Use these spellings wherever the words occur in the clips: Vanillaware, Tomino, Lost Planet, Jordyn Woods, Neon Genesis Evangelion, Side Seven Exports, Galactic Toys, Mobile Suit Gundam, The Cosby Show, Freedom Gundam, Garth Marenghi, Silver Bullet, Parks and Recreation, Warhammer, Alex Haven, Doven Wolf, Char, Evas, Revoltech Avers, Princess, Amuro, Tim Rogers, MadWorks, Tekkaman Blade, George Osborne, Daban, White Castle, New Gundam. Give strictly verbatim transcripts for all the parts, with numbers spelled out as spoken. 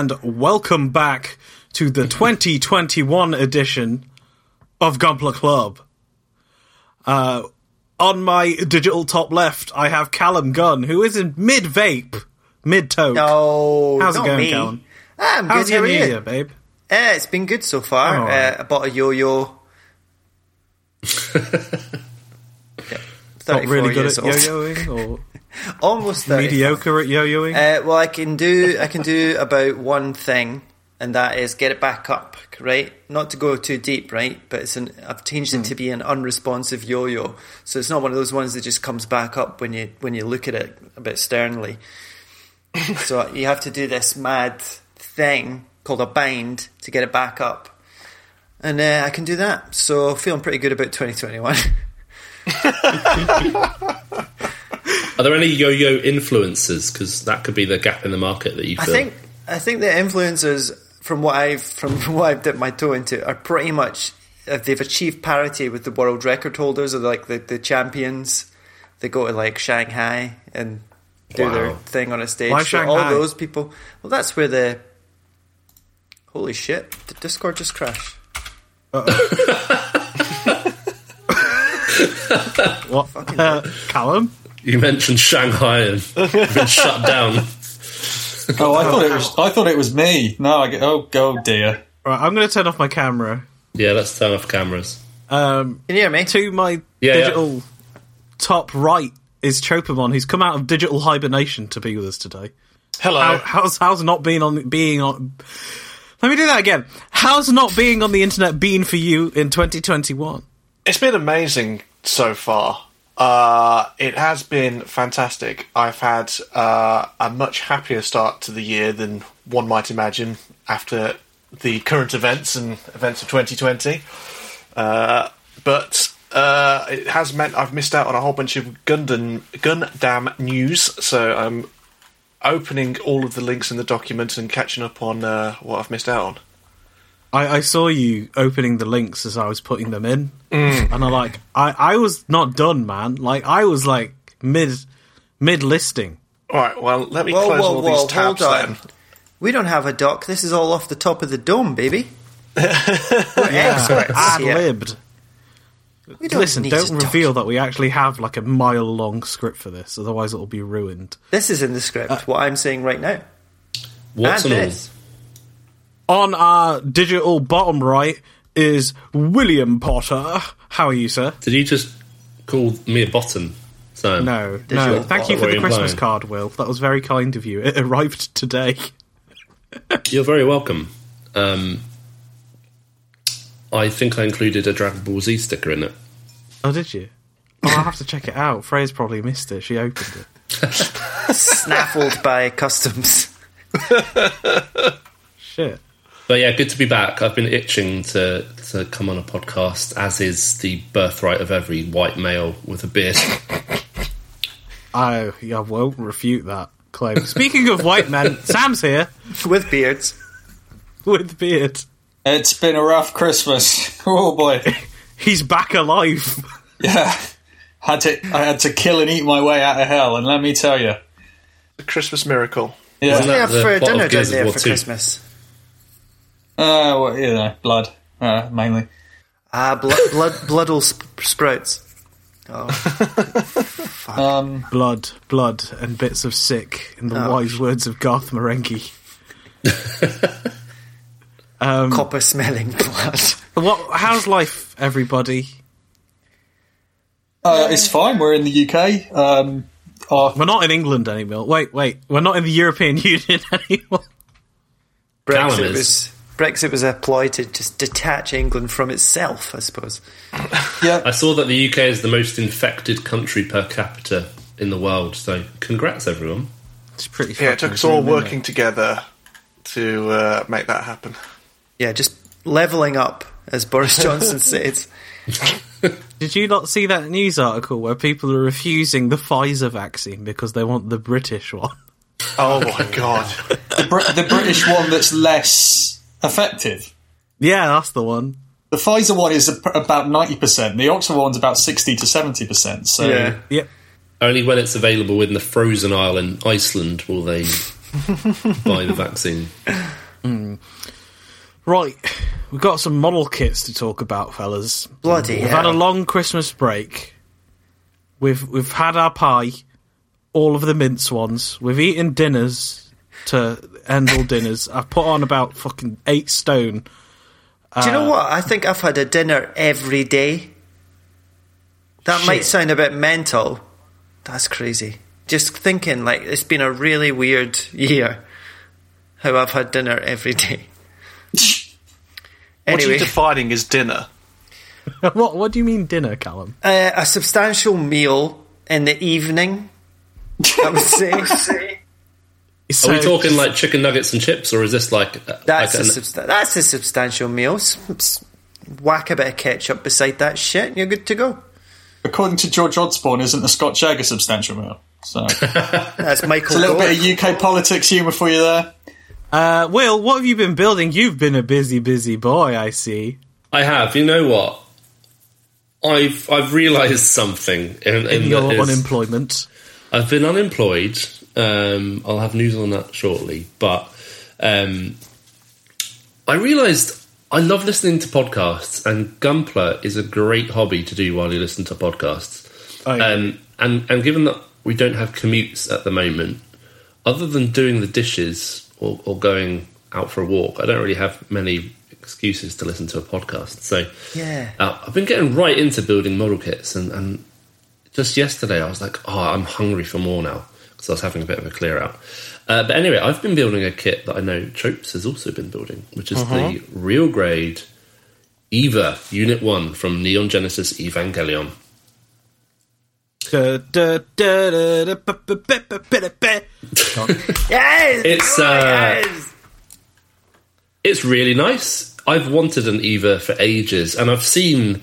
and welcome back to the twenty twenty-one edition of Gunpla Club. Uh, on my digital top left, I have Callum Gunn, who is in mid-vape, mid-toke. No, how's it going, me. Callum? I'm how's good, your new year, babe? Uh, it's been good so far. Oh. Uh, I bought a yo-yo. Not really good at yo-yoing, or almost mediocre at yo-yoing. Uh, well, I can do I can do about one thing, and that is get it back up, right? Not to go too deep, right? But it's an I've changed it mm. to be an unresponsive yo-yo, so it's not one of those ones that just comes back up when you when you look at it a bit sternly. So you have to do this mad thing called a bind to get it back up, and uh, I can do that. So feeling pretty good about twenty twenty-one. Are there any yo-yo influencers? Because that could be the gap in the market that you feel. I think I think the influencers, from what I've from what I've dipped my toe into, are pretty much they've achieved parity with the world record holders, or like the, the champions. They go to like Shanghai and do wow. their thing on a stage. Why Shanghai? All those people. Well, that's where the holy shit! The Discord just crashed. What? Uh, Callum? You mentioned Shanghai and you've been shut down. Oh, I thought it was. I thought it was me. No, I get. Oh, go dear. Right, I'm going to turn off my camera. Yeah, let's turn off cameras. Um, Can you hear me? To my yeah, digital yeah. top right is Chopamon, who's come out of digital hibernation to be with us today. Hello. How, how's how's not being on being on? Let me do that again. How's not being on the internet been for you in twenty twenty-one? It's been amazing so far. Uh, it has been fantastic. I've had uh, a much happier start to the year than one might imagine after the current events and events of twenty twenty. Uh, but uh, it has meant I've missed out on a whole bunch of Gundam, Gundam news, so I'm opening all of the links in the document and catching up on uh, what I've missed out on. I, I saw you opening the links as I was putting them in, mm. and I like I, I was not done, man. Like I was like mid mid listing. All right, well let me whoa, close whoa, all whoa, these tabs then. We don't have a doc. This is all off the top of the dome, baby. We're yeah. experts. Ad-libbed. We don't Listen, don't reveal doc. that we actually have like a mile long script for this, otherwise it'll be ruined. This is in the script. Uh, what I'm saying right now. What's and this? On our digital bottom right is William Potter. How are you, sir? Did you just call me a bottom? So no, digital no. Thank you for the Christmas implying. card, Will. That was very kind of you. It arrived today. You're very welcome. Um, I think I included a Dragon Ball Z sticker in it. Oh, did you? Oh, I'll have to check it out. Freya's probably missed it. She opened it. Snaffled by customs. Shit. But yeah, good to be back. I've been itching to, to come on a podcast, as is the birthright of every white male with a beard. I, I won't refute that claim. Speaking of white men, Sam's here. With beards. With beard. It's been a rough Christmas. Oh boy. He's back alive. Yeah. Had to, I had to kill and eat my way out of hell, and let me tell you. A Christmas miracle. Yeah. What do they have for dinner down there for Christmas? Uh, well, you know, blood, uh, mainly. Ah, uh, blood, blood, blood all sp- sprouts. Oh, fuck. Um, blood, blood, and bits of sick, in the oh. wise words of Garth Marenghi. um, Copper-smelling blood. What? How's life, everybody? Uh, it's fine, we're in the U K. Um, our... We're not in England anymore. Wait, wait, we're not in the European Union anymore. Brexit was... Brexit was a ploy to just detach England from itself, I suppose. Yeah, I saw that the U K is the most infected country per capita in the world, so congrats, everyone. It's pretty Yeah, it took us all working it? together to uh, make that happen. Yeah, just levelling up, as Boris Johnson said. Did you not see that news article where people are refusing the Pfizer vaccine because they want the British one? Oh, my God. the, Br- the British one that's less... effective. Yeah, that's the one. The Pfizer one is about ninety percent. The Oxford one's about sixty to seventy percent. So yeah. yeah. Only when it's available in the frozen isle in Iceland will they by the vaccine. Mm. Right, we've got some model kits to talk about, fellas. Bloody hell. We've had a long Christmas break. We've we've had our pie, all of the mince ones. We've eaten dinners to end all dinners. I've put on about fucking eight stone. Uh, Do you know what? I think I've had a dinner every day. That shit. Might sound a bit mental. That's crazy. Just thinking, like, it's been a really weird year, how I've had dinner every day. Anyway. What are you defining as dinner? What What do you mean dinner, Callum? Uh, a substantial meal in the evening, I would say. So, are we talking like chicken nuggets and chips, or is this like... A, that's, like a substa- that's a substantial meal. Whack a bit of ketchup beside that shit and you're good to go. According to George Osborne, isn't the Scotch egg a substantial meal? So that's Michael. It's a little Dork. Bit of U K politics humour for you there. Uh, Will, what have you been building? You've been a busy, busy boy, I see. I have. You know what? I've I've realised something. In, in, in your is, unemployment. I've been unemployed. Um, I'll have news on that shortly. But um, I realised... I love listening to podcasts, and Gunpla is a great hobby to do while you listen to podcasts. Oh, yeah. um, and, and given that we don't have commutes at the moment, other than doing the dishes or, or going out for a walk, I don't really have many excuses to listen to a podcast. So yeah. uh, I've been getting right into building model kits, and, and just yesterday I was like, oh, I'm hungry for more now, because I was having a bit of a clear out. Uh, but anyway, I've been building a kit that I know Tropes has also been building, which is uh-huh. the real grade E V A Unit one from Neon Genesis Evangelion. Yes! It's, uh, yes! It's really nice. I've wanted an E V A for ages, and I've seen...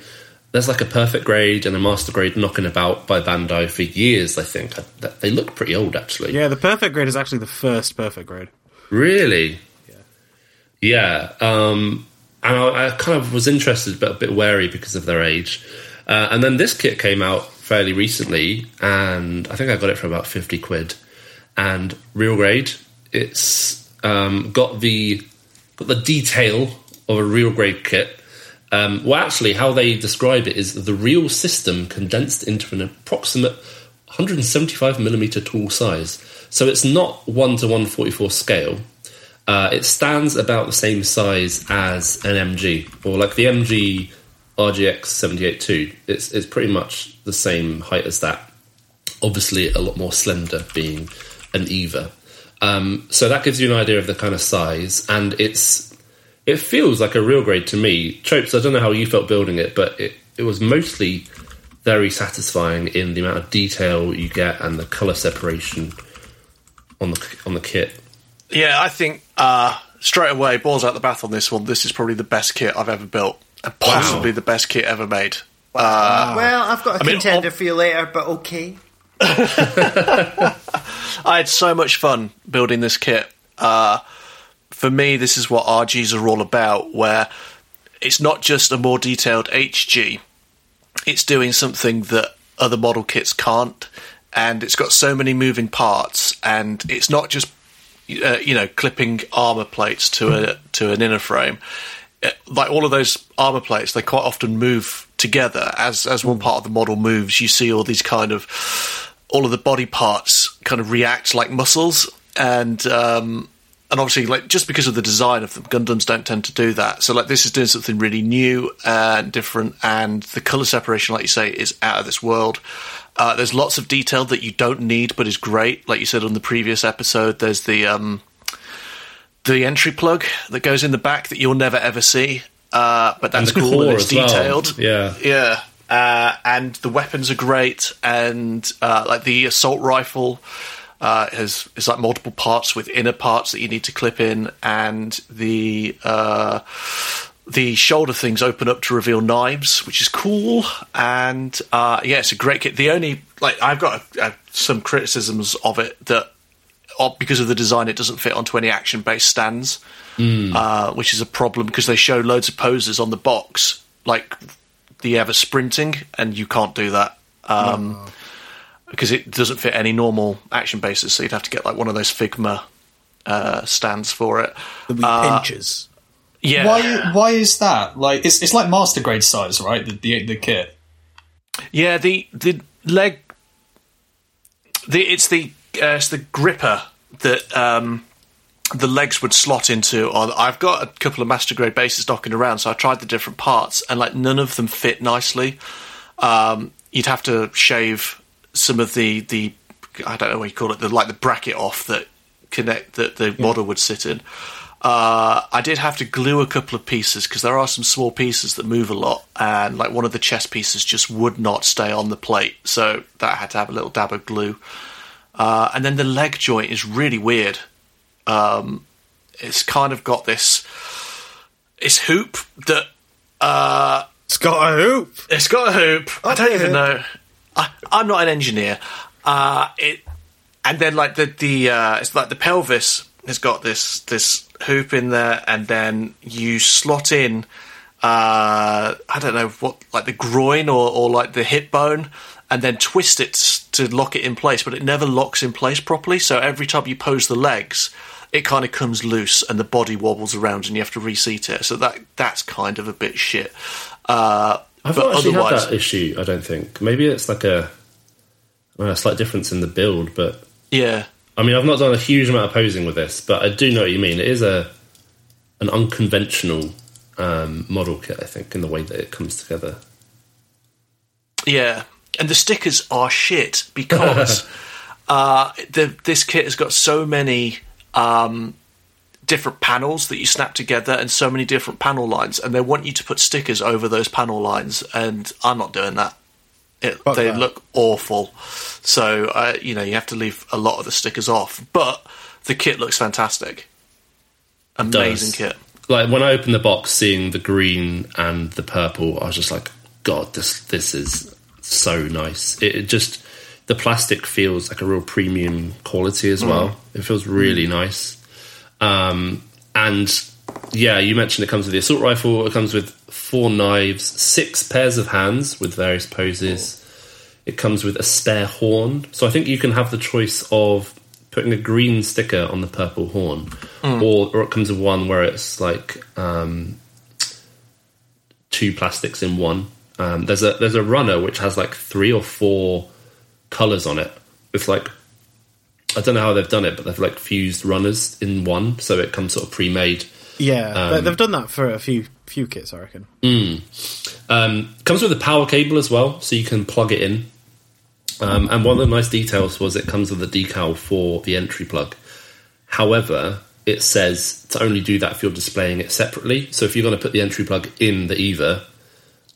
There's like a perfect grade and a master grade knocking about by Bandai for years, I think. They look pretty old, actually. Yeah, the perfect grade is actually the first perfect grade. Really? Yeah. Yeah. Um, and I, I kind of was interested but a bit wary because of their age. Uh, and then this kit came out fairly recently, and I think I got it for about fifty quid. And real grade, it's um, got the got the detail of a real grade kit. Um, well, actually, how they describe it is the real system condensed into an approximate one hundred seventy-five millimeter tall size. So it's not one to one forty-four scale. Uh, it stands about the same size as an M G, or like the M G R G X seven eighty-two. It's, it's pretty much the same height as that. Obviously, a lot more slender being an E V A. Um, so that gives you an idea of the kind of size, and it's... It feels like a real grade to me. Tropes, I don't know how you felt building it, but it, it was mostly very satisfying in the amount of detail you get and the colour separation on the on the kit. Yeah, I think uh, straight away, balls out the bath on this one. This is probably the best kit I've ever built, and possibly wow. the best kit ever made. Uh, well, I've got a I contender mean, for you later, but okay. I had so much fun building this kit. Uh For me, this is what R Gs are all about, where it's not just a more detailed H G. It's doing something that other model kits can't, and it's got so many moving parts, and it's not just, uh, you know, clipping armour plates to a to an inner frame. It, like all of those armour plates, they quite often move together. As, as one part of the model moves, you see all these kind of... All of the body parts kind of react like muscles, and... Um, And obviously, like just because of the design of them, Gundams don't tend to do that. So, like, this is doing something really new and different. And the colour separation, like you say, is out of this world. Uh, there's lots of detail that you don't need, but is great. Like you said on the previous episode, there's the um, the entry plug that goes in the back that you'll never ever see. Uh, but that's and cool. And it's detailed. Well. Yeah, yeah. Uh, and the weapons are great. And uh, like the assault rifle. Uh, has it's like multiple parts with inner parts that you need to clip in, and the uh, the shoulder things open up to reveal knives, which is cool. And uh, yeah, it's a great kit. The only like I've got a, a, some criticisms of it that because of the design, it doesn't fit onto any action based stands, mm. uh, which is a problem because they show loads of poses on the box, like the ever sprinting, and you can't do that. Um, no. Because it doesn't fit any normal action bases, so you'd have to get like one of those Figma uh, stands for it. The wee uh, pinches. Yeah. Why? Why is that? Like, it's it's like master grade size, right? The the, the kit. Yeah. The the leg. The, it's the uh, it's the gripper that um, the legs would slot into. Or I've got a couple of master grade bases knocking around, so I tried the different parts, and like none of them fit nicely. Um, you'd have to shave some of the, the I don't know what you call it, the like the bracket off that connect that the yeah. model would sit in. Uh, I did have to glue a couple of pieces because there are some small pieces that move a lot, and like one of the chest pieces just would not stay on the plate, so that had to have a little dab of glue. Uh, and then the leg joint is really weird. Um, it's kind of got this, it's hoop that. Uh, It's got a hoop. It's got a hoop. I don't even know. I, I'm not an engineer. Uh, it, and then like the the uh, it's like the pelvis has got this this hoop in there, and then you slot in. Uh, I don't know what, like the groin or, or like the hip bone, and then twist it to lock it in place. But it never locks in place properly. So every time you pose the legs, it kind of comes loose and the body wobbles around, and you have to reseat it. So that that's kind of a bit shit. Uh, I've but not actually otherwise... had that issue, I don't think. Maybe it's like a, I mean, a slight difference in the build, but... Yeah. I mean, I've not done a huge amount of posing with this, but I do know what you mean. It is a an unconventional um, model kit, I think, in the way that it comes together. Yeah. And the stickers are shit, because uh, the, this kit has got so many... Um, different panels that you snap together, and so many different panel lines, and they want you to put stickers over those panel lines, and I'm not doing that. It, okay. They look awful. So, uh, you know, you have to leave a lot of the stickers off, but the kit looks fantastic. Amazing kit. Like, when I opened the box, seeing the green and the purple, I was just like, God, this this is so nice. It, it just... The plastic feels like a real premium quality as well. Mm. It feels really nice. Um, and, yeah, you mentioned it comes with the assault rifle. It comes with four knives, six pairs of hands with various poses. Oh. It comes with a spare horn. So I think you can have the choice of putting a green sticker on the purple horn. Mm. Or, or it comes with one where it's like um, two plastics in one. Um, there's a there's a runner which has like three or four... colours on it. It's like, I don't know how they've done it, but they've like fused runners in one, so it comes sort of pre-made. Yeah, um, they've done that for a few few kits, I reckon. Mm. Um, comes with a power cable as well, so you can plug it in. Um, and one of the nice details was it comes with a decal for the entry plug. However, it says to only do that if you're displaying it separately. So if you're going to put the entry plug in the EVA,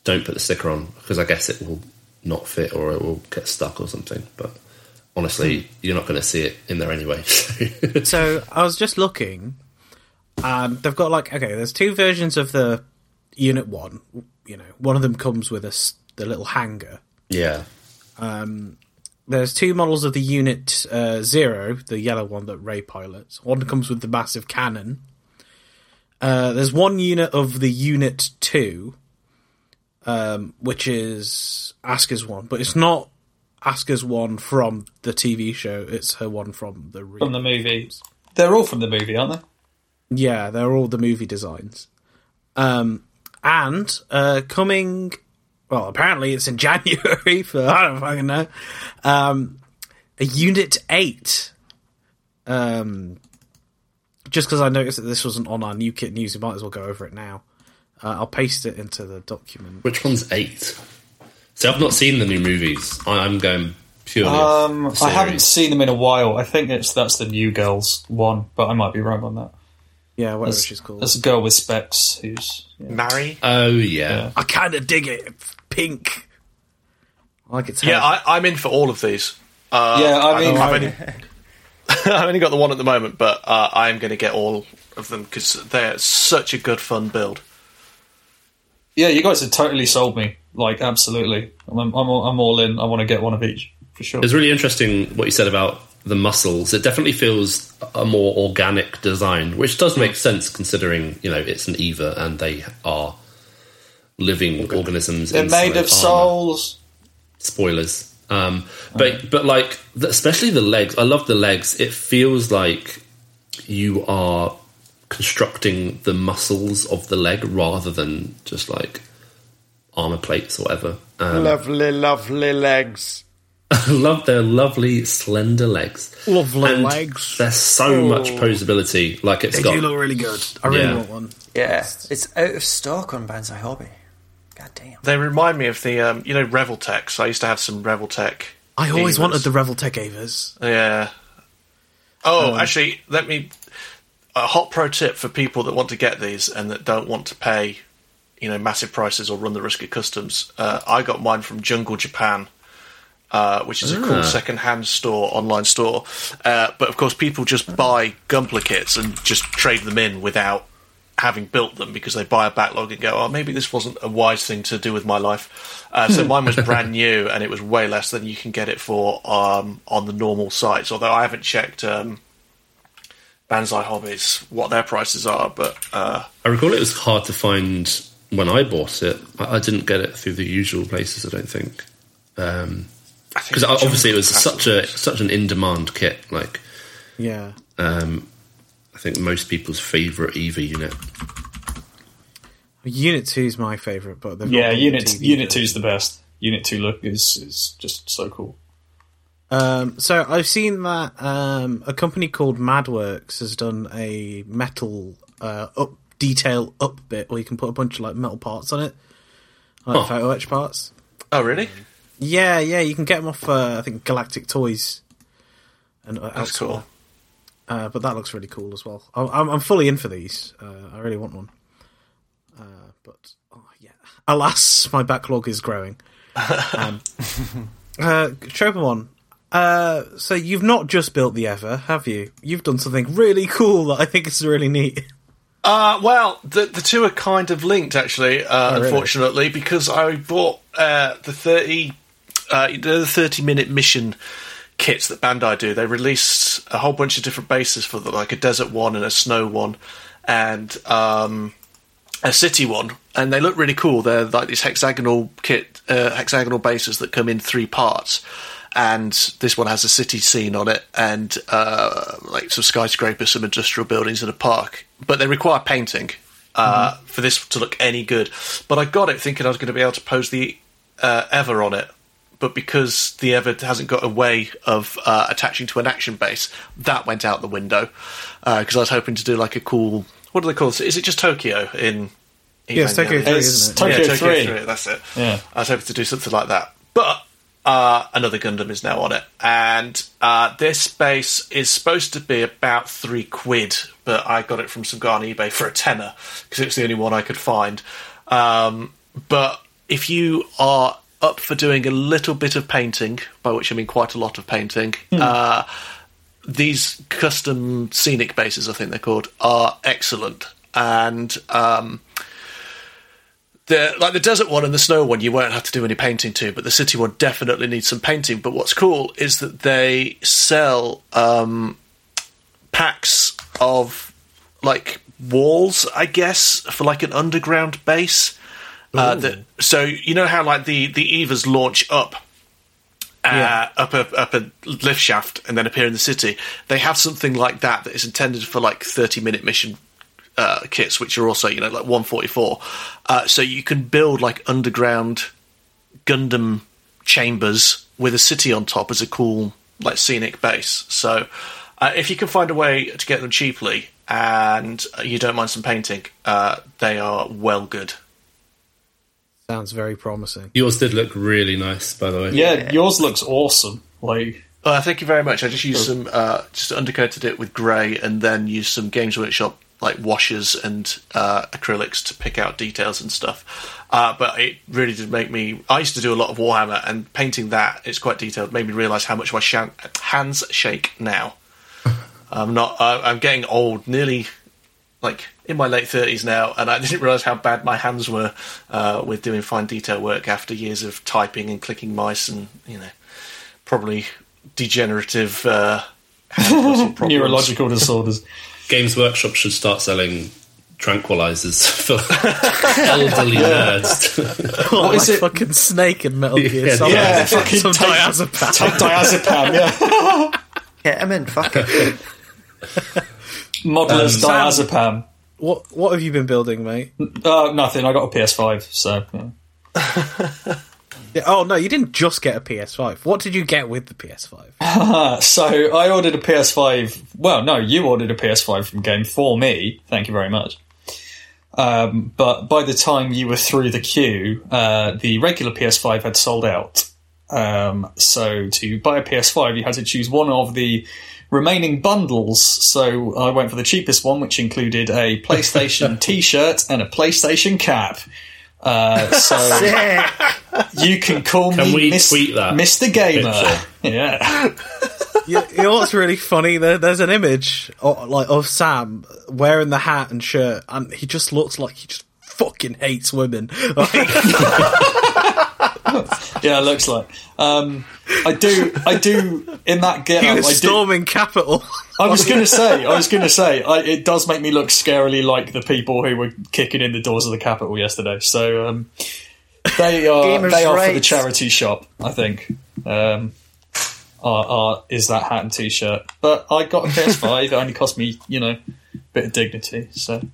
don't put the sticker on, because I guess it will not fit, or it will get stuck or something. But honestly, you're not going to see it in there anyway. So I was just looking, and they've got like, okay, there's two versions of the Unit one. You know, one of them comes with a, the little hanger. Yeah. Um, there's two models of the Unit uh, Zero, the yellow one that Ray pilots. One comes with the massive cannon. Uh, there's one unit of the Unit two, um, which is Asuka's one, but it's not Asuka's one from the T V show, it's her one from the real from the movie. They're all from the movie, aren't they? Yeah, they're all the movie designs. Um, and uh, coming, well, apparently it's in January, for I don't fucking know, um, a Unit eight. Um, just because I noticed that this wasn't on our new kit news, we might as well go over it now. Uh, I'll paste it into the document. Which one's eight? See, I've not seen the new movies. I'm going purely. Um, off the series. I haven't seen them in a while. I think it's that's the New Girls one, but I might be wrong on that. Yeah, whatever that's, she's called. That's a girl with specs who's yeah. Mary. Oh yeah, yeah. I kind of dig it. It's pink. I like it's. Yeah, I, I'm in for all of these. Uh, yeah, I mean, I've only, I've only got the one at the moment, but uh, I'm going to get all of them because they're such a good fun build. Yeah, you guys have totally sold me. Like, absolutely. I'm, I'm, I'm all in. I want to get one of each, for sure. It's really interesting what you said about the muscles. It definitely feels a more organic design, which does make sense considering, you know, it's an EVA and they are living okay. organisms. They're made of armor. Souls. Spoilers. Um, but, okay. but like, especially the legs. I love the legs. It feels like you are constructing the muscles of the leg rather than just like armor plates or whatever. Um, lovely, lovely legs. Love their lovely slender legs. Lovely and legs. There's so oh. much posability. Like it's they got. They do look really good. I really yeah. want one. Yeah, it's out of stock on Banzai Hobby. God damn. They remind me of the um, you know, Revoltechs. I used to have some Revoltech. I always Avers. wanted the Revoltech Avers. Yeah. Oh, um, actually, let me. A hot pro tip for people that want to get these and that don't want to pay, you know, massive prices or run the risk of customs. Uh, I got mine from Jungle Japan. Uh, which is a cool second-hand store, online store. Uh, but, of course, people just buy Gunpla kits and just trade them in without having built them because they buy a backlog and go, oh, maybe this wasn't a wise thing to do with my life. Uh, so mine was brand new, and it was way less than you can get it for um, on the normal sites, although I haven't checked um, Banzai Hobbies, what their prices are. But uh, I recall it was hard to find when I bought it. I, I didn't get it through the usual places, I don't think. Um Because obviously it was such a such an in-demand kit, like yeah. Um, I think most people's favourite E V A unit. Unit two is my favourite, but yeah, unit unit two is the best. Unit two look is is just so cool. Um, so I've seen that um, a company called Madworks has done a metal uh, up detail up bit where you can put a bunch of like metal parts on it, like oh. photo etch parts. Oh, really? Yeah, yeah, you can get them off, uh, I think, Galactic Toys. And uh, That's elsewhere. cool. Uh, but that looks really cool as well. I, I'm, I'm fully in for these. Uh, I really want one. Uh, but, oh, yeah. Alas, my backlog is growing. um, uh, Chopamon, uh, so you've not just built the Ever, have you? You've done something really cool that I think is really neat. Uh, well, the the two are kind of linked, actually, uh, oh, really? unfortunately, because I bought uh, the thirty... Uh, the thirty minute mission kits that Bandai do. They released a whole bunch of different bases for them, like a desert one and a snow one and um, a city one, and they look really cool. They're like these hexagonal kit, uh, hexagonal bases that come in three parts, and this one has a city scene on it and uh, like some skyscrapers, some industrial buildings and a park, but they require painting uh, mm-hmm. for this to look any good. But I got it thinking I was going to be able to pose the uh, Ever on it, but because the Ever hasn't got a way of uh, attaching to an action base, that went out the window. Because uh, I was hoping to do like a cool... What do they call this? Is it just Tokyo in... Yeah, it's Tokyo three, isn't it? Tokyo, yeah, Tokyo three. three, that's it. Yeah. I was hoping to do something like that. But uh, another Gundam is now on it. And uh, this base is supposed to be about three quid, but I got it from some guy on eBay for a tenner, because it's the only one I could find. Um, but if you are... up for doing a little bit of painting, by which I mean quite a lot of painting. Mm. Uh, these custom scenic bases, I think they're called, are excellent. And um, the like the desert one and the snow one, you won't have to do any painting to, but the city one definitely needs some painting. But what's cool is that they sell um, packs of like walls, I guess, for like an underground base. Uh, that, so you know how like the, the Evas launch up, uh, yeah. up a up a lift shaft and then appear in the city. They have something like that that is intended for like thirty minute mission uh, kits, which are also you know like one forty-four. Uh, so you can build like underground Gundam chambers with a city on top as a cool like scenic base. So uh, if you can find a way to get them cheaply and you don't mind some painting, uh, they are well good. Sounds very promising. Yours did look really nice, by the way. Yeah, yeah. Yours looks awesome. Like, uh, thank you very much. I just used some, uh, just undercoated it with grey, and then used some Games Workshop like washes and uh, acrylics to pick out details and stuff. Uh, but it really did make me. I used to do a lot of Warhammer, and painting that, it's quite detailed, made me realise how much my shan- hands shake now. I'm not. Uh, I'm getting old, nearly. Like in my late thirties now, and I didn't realise how bad my hands were uh, with doing fine detail work after years of typing and clicking mice and, you know, probably degenerative uh, hand problems. Neurological disorders. Games Workshop should start selling tranquilizers for elderly nerds. What is like it? Fucking Snake in Metal Gear. Yeah, Solid. Yeah, fucking some take, diazepam. Take diazepam, yeah. Yeah, I meant fuck it. Modelers um, Diazepam. What What have you been building, mate? Uh, nothing. I got a P S five, so... Yeah. Yeah, oh, no, you didn't just get a P S five. What did you get with the P S five? So I ordered a P S five... Well, no, you ordered a P S five from Game for me. Thank you very much. Um, but by the time you were through the queue, uh, the regular P S five had sold out. Um, so to buy a P S five, you had to choose one of the remaining bundles. So I went for the cheapest one, which included a PlayStation T-shirt and a PlayStation cap. Uh, so you can call can me Miss, tweet that, Mister Gamer. Yeah. You, you know what's really funny? There, there's an image of, like, of Sam wearing the hat and shirt, and he just looks like he just fucking hates women. Like, yeah, it looks like. Um, I do, I do. In that get up, storming capital. I was gonna say, I was gonna say, I, it does make me look scarily like the people who were kicking in the doors of the Capitol yesterday. So um, they are, Gamers they are right. for the charity shop, I think. Um, are, are is that hat and T-shirt? But I got a P S five. It only cost me, you know, a bit of dignity. So moving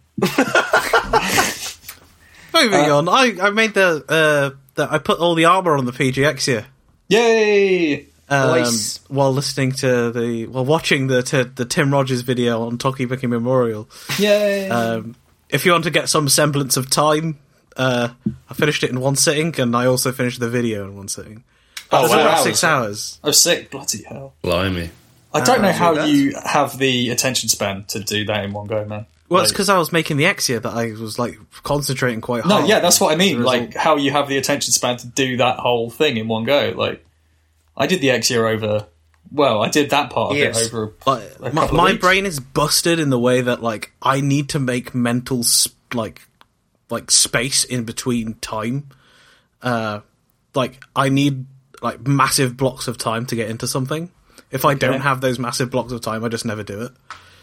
um, on, I I made the. Uh, That I put all the armor on the P G X here. Yay! Um, nice. While listening to the, while watching the to, the Tim Rogers video on Tokibeki Memorial. Yay! Um, if you want to get some semblance of time, uh, I finished it in one sitting, and I also finished the video in one sitting. Oh, wow. About six hours. Oh, sick! Bloody hell! Blimey! I don't um, know how you have the attention span to do that in one go, man. Well, like, it's because I was making the Exia that I was, like, concentrating quite hard. No, yeah, that's what I mean. Like, how you have the attention span to do that whole thing in one go. Like, I did the Exia over... Well, I did that part of yes. it over a, a My, my brain is busted in the way that, like, I need to make mental, sp- like, like space in between time. Uh, like, I need, like, massive blocks of time to get into something. If I okay. don't have those massive blocks of time, I just never do it.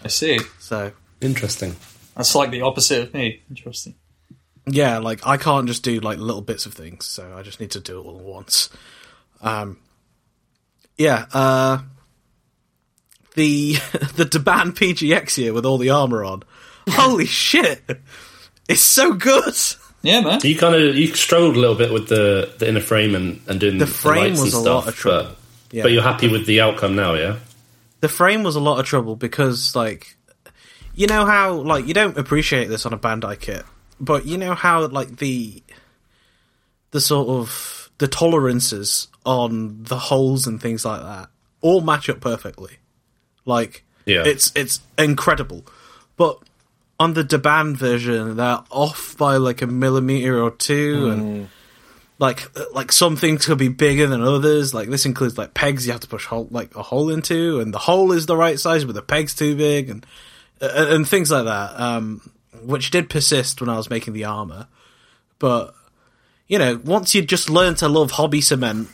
I see. So... Interesting. That's like the opposite of me. Interesting. Yeah, like, I can't just do, like, little bits of things, so I just need to do it all at once. Um, yeah, uh, the the Daban P G X here with all the armour on. Holy shit! It's so good! Yeah, man. You kind of, you struggled a little bit with the, the inner frame and, and doing the, the frame lights was and a stuff, lot of trouble. But, yeah. but you're happy with the outcome now, yeah? The frame was a lot of trouble because, like... You know how, like, you don't appreciate this on a Bandai kit, but you know how, like, the the sort of, the tolerances on the holes and things like that all match up perfectly. Like, yeah. it's it's incredible. But on the Daban version, they're off by, like, a millimetre or two, mm. and, like, like some things could be bigger than others. Like, this includes, like, pegs you have to push, hole, like, a hole into, and the hole is the right size, but the peg's too big, and... and things like that, um, which did persist when I was making the armour. But, you know, once you just learn to love hobby cement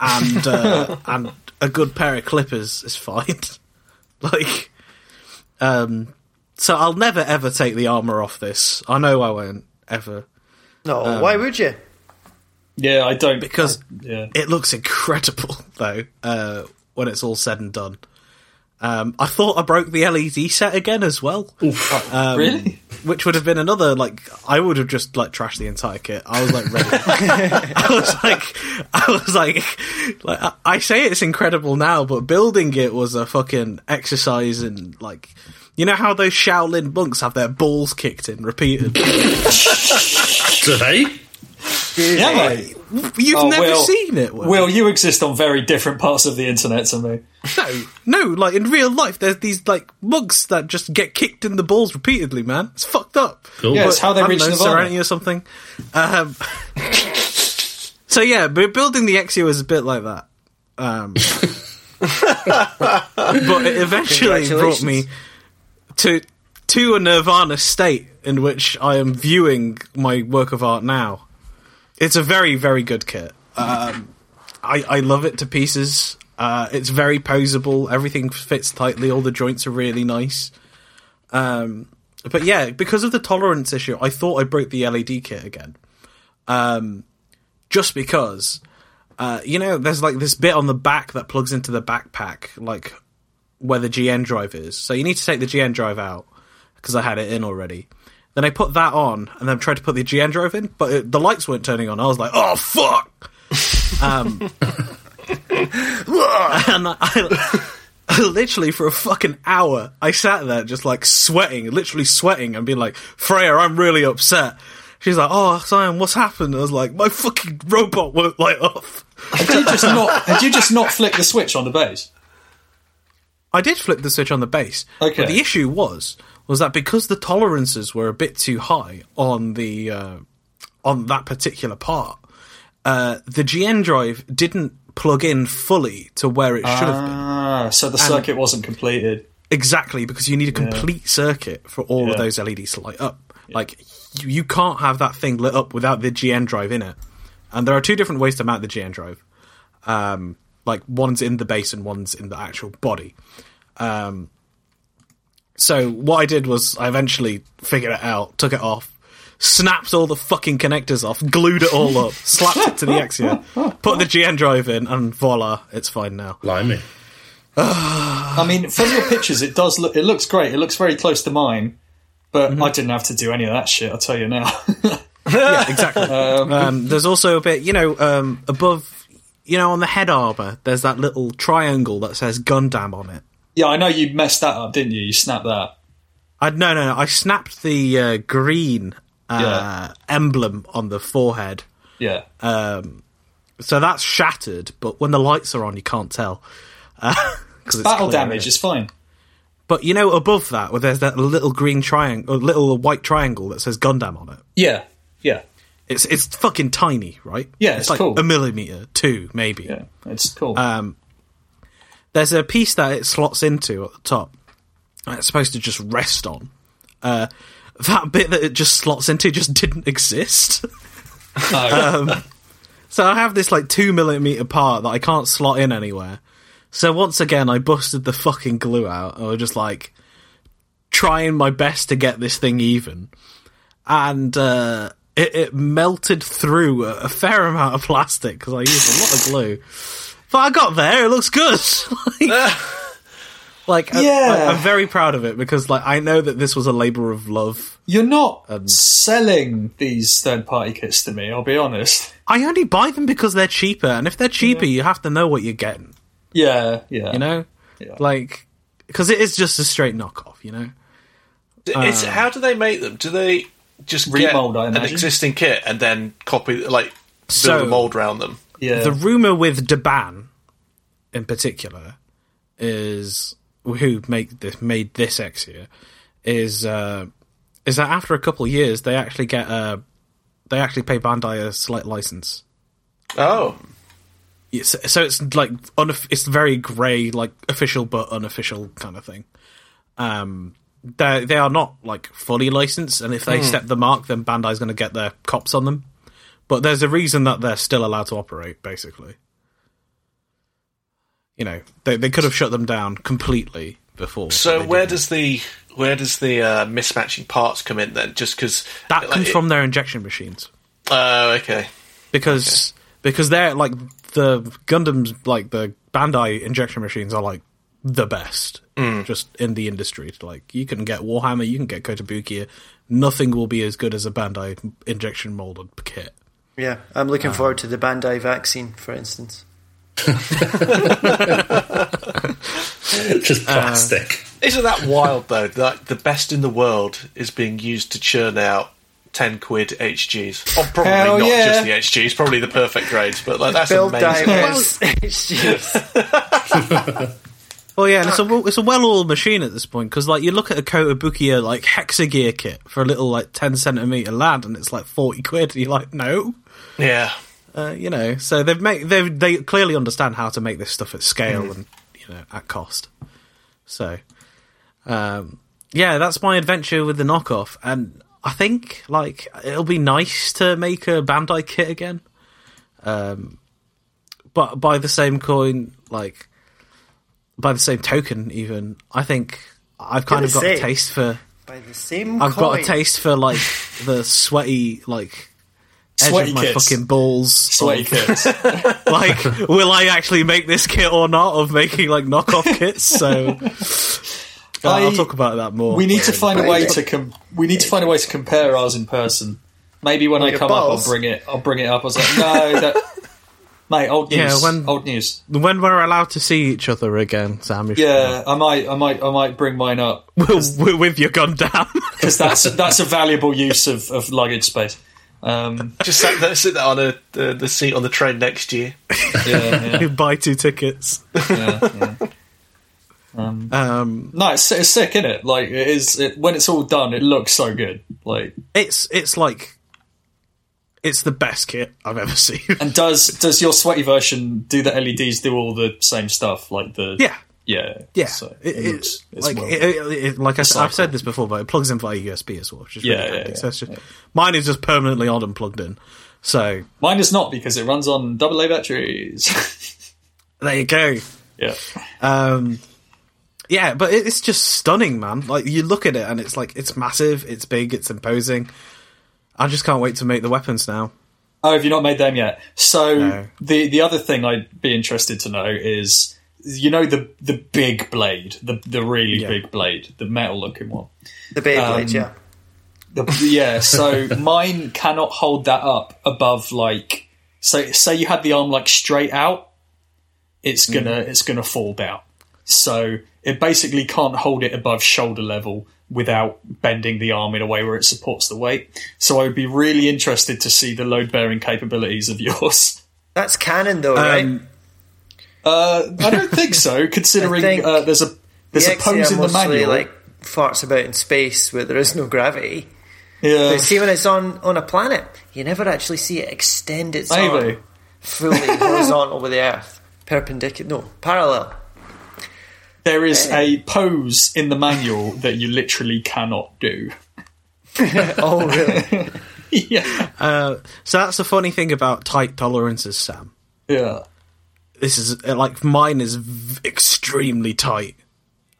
and uh, and a good pair of clippers is fine. Like, um, so I'll never, ever take the armour off this. I know I won't, ever. No, um, why would you? Yeah, I don't. Because I, yeah. it looks incredible, though, uh, when it's all said and done. Um, I thought I broke the L E D set again as well. Oof. Um, really? Which would have been another, like, I would have just, like, trashed the entire kit. I was, like, ready. I was, like, I was, like, like I, I say it's incredible now, but building it was a fucking exercise in, like, you know how those Shaolin monks have their balls kicked in repeatedly? Do they? Yeah, mate. You've oh, never Will, seen it. Will. Will, you exist on very different parts of the internet to me. No, no, like, in real life, there's these, like, monks that just get kicked in the balls repeatedly, man. It's fucked up. Cool. Yeah, but, it's how they reach know, Nirvana. Serenity or something. Um, so, yeah, but building the Exia was a bit like that. Um, but it eventually brought me to to a Nirvana state in which I am viewing my work of art now. It's a very, very good kit. Um, I, I love it to pieces. Uh, it's very posable. Everything fits tightly. All the joints are really nice. Um, but yeah, because of the tolerance issue, I thought I broke the L E D kit again. Um, just because, uh, you know, there's like this bit on the back that plugs into the backpack, like where the G N drive is. So you need to take the G N drive out, because I had it in already. Then I put that on, and then tried to put the G N drive in, but it, the lights weren't turning on. I was like, oh, fuck! um, and I, I, I literally, for a fucking hour, I sat there just, like, sweating, literally sweating, and being like, Freya, I'm really upset. She's like, oh, Simon, what's happened? I was like, my fucking robot won't light up. Had you just not, had you just not flicked the switch on the base? I did flip the switch on the base. Okay. But the issue was, was that because the tolerances were a bit too high on the uh, on that particular part, uh, the G N drive didn't plug in fully to where it ah, should have been. So the circuit and wasn't completed. Exactly, because you need a complete yeah. circuit for all yeah. of those L E Ds to light up. Yeah. Like, you, you can't have that thing lit up without the G N drive in it. And there are two different ways to mount the G N drive. Um, like, one's in the base and one's in the actual body. Um, so what I did was I eventually figured it out, took it off, snapped all the fucking connectors off, glued it all up, slapped it to the Exia, put the G N drive in, and voila, it's fine now. Blimey. I mean, from your pictures, it does look. It looks great. It looks very close to mine, but mm-hmm. I didn't have to do any of that shit. I'll tell you now. Yeah, exactly. Um, um, there's also a bit, you know, um, above, you know, on the head armor. There's that little triangle that says Gundam on it. Yeah, I know you messed that up, didn't you? You snapped that. I no, no, no. I snapped the uh, green uh, yeah. emblem on the forehead. Yeah. Um. So that's shattered, but when the lights are on, you can't tell. Uh, It's battle clear, damage is fine, but you know, above that, where there's that little green triangle, little white triangle that says Gundam on it. Yeah, yeah. It's it's fucking tiny, right? Yeah, it's, it's like cool. A millimeter, two maybe. Yeah, it's cool. Um, there's a piece that it slots into at the top. It's supposed to just rest on. Uh, that bit that it just slots into just didn't exist. No. um, so I have this like two millimeter part that I can't slot in anywhere. So once again, I busted the fucking glue out. I was just like trying my best to get this thing even, and uh, it, it melted through a, a fair amount of plastic because I used a lot of glue. But I got there. It looks good. like, like yeah. I, I, I'm very proud of it because, like, I know that this was a labour of love. You're not um, selling these third-party kits to me. I'll be honest. I only buy them because they're cheaper, and if they're cheaper, yeah. you have to know what you're getting. Yeah, yeah. You know? Yeah. Like, because it is just a straight knockoff, you know? It's um, how do they make them? Do they just remold, get I imagine? An existing kit and then copy, like, build so, a mold around them? Yeah. The rumour with Daban, in particular, is, who make this, made this Exia, is uh, is that after a couple of years, they actually get a, they actually pay Bandai a slight license. Oh, so it's like it's very grey, like official but unofficial kind of thing. Um, they they are not like fully licensed, and if they mm. step the mark, then Bandai's going to get their cops on them. But there's a reason that they're still allowed to operate. Basically, you know, they they could have shut them down completely before. So where didn't. does the where does the uh, mismatching parts come in then? Just because that like, comes it, from their injection machines. Oh, uh, okay. Because okay. because they're like. The Gundams, like the Bandai injection machines, are like the best, mm. just in the industry. Like you can get Warhammer, you can get Kotobukiya. Nothing will be as good as a Bandai injection molded kit. Yeah, I'm looking um, forward to the Bandai vaccine, for instance. Just plastic. Uh, isn't that wild though? Like the best in the world is being used to churn out ten quid H Gs. Or probably Hell not yeah. just the H Gs, probably the perfect grades, but like that's Bill amazing. H Gs. Well, yeah, and it's a, it's a well-oiled machine at this point, because like, you look at a Kotobukiya like, hexagear kit for a little like ten centimetre lad, and it's like forty quid, and you're like, no. Yeah. Uh, you know, so they've made, they've, they clearly understand how to make this stuff at scale mm. and, you know, at cost. So, um, yeah, that's my adventure with the knockoff, and I think, like, it'll be nice to make a Bandai kit again. Um, but by the same coin, like, by the same token, even, I think I've kind of got say, a taste for... By the same I've coin. got a taste for, like, the sweaty, like, edge Sweaty of my kids. fucking balls. Sweaty of, kids. Like, will I actually make this kit or not? Of making like knockoff kits, so. I, I'll talk about that more. We need to find a way to com- we need to find a way to compare ours in person. Maybe when like I come up, I'll bring it. I'll bring it up. I was like, no, that, mate, old news. Yeah, when, old news. When we're allowed to see each other again, Sam. Yeah, I might, I might, I might bring mine up. We're with your Gundam, because that's that's a valuable use of, of luggage space. Um, Just sit that, sit that on a, the, the seat on the train next year. Yeah, yeah. Buy two tickets. Yeah, yeah. Um, um, no, it's, it's sick, isn't it? Like it is it, when it's all done, it looks so good. Like it's it's like it's the best kit I've ever seen. And does does your sweaty version do the L E Ds? Do all the same stuff? Like the yeah yeah yeah. So it, it looks, it's like well, it, it, it, like I, I've said this before, but it plugs in via U S B as well. Which is really yeah, yeah, yeah, so it's just, yeah. Mine is just permanently on and plugged in. So mine is not, because it runs on double A batteries. There you go. Yeah. Um. Yeah, but it's just stunning, man. Like, you look at it and it's like, it's massive, it's big, it's imposing. I just can't wait to make the weapons now. Oh, have you not made them yet? So, no. the, the other thing I'd be interested to know is, you know, the the big blade, the the really yeah. big blade, the metal-looking one. The big um, blade, yeah. The, yeah, so mine cannot hold that up above, like, so say you had the arm, like, straight out, it's gonna mm. it's gonna fall down. So it basically can't hold it above shoulder level without bending the arm in a way where it supports the weight. So I would be really interested to see the load-bearing capabilities of yours. That's canon, though, um, right? Uh, I don't think so, considering think uh, there's a there's the a pose in the manual. Like farts about in space where there is no gravity. Yeah. But see, when it's on, on a planet, you never actually see it extend its Maybe. arm fully horizontal with the Earth, perpendicular, no, parallel. There is a pose in the manual that you literally cannot do. Oh, really? Yeah. Uh, so that's the funny thing about tight tolerances, Sam. Yeah. This is, like, mine is v- extremely tight.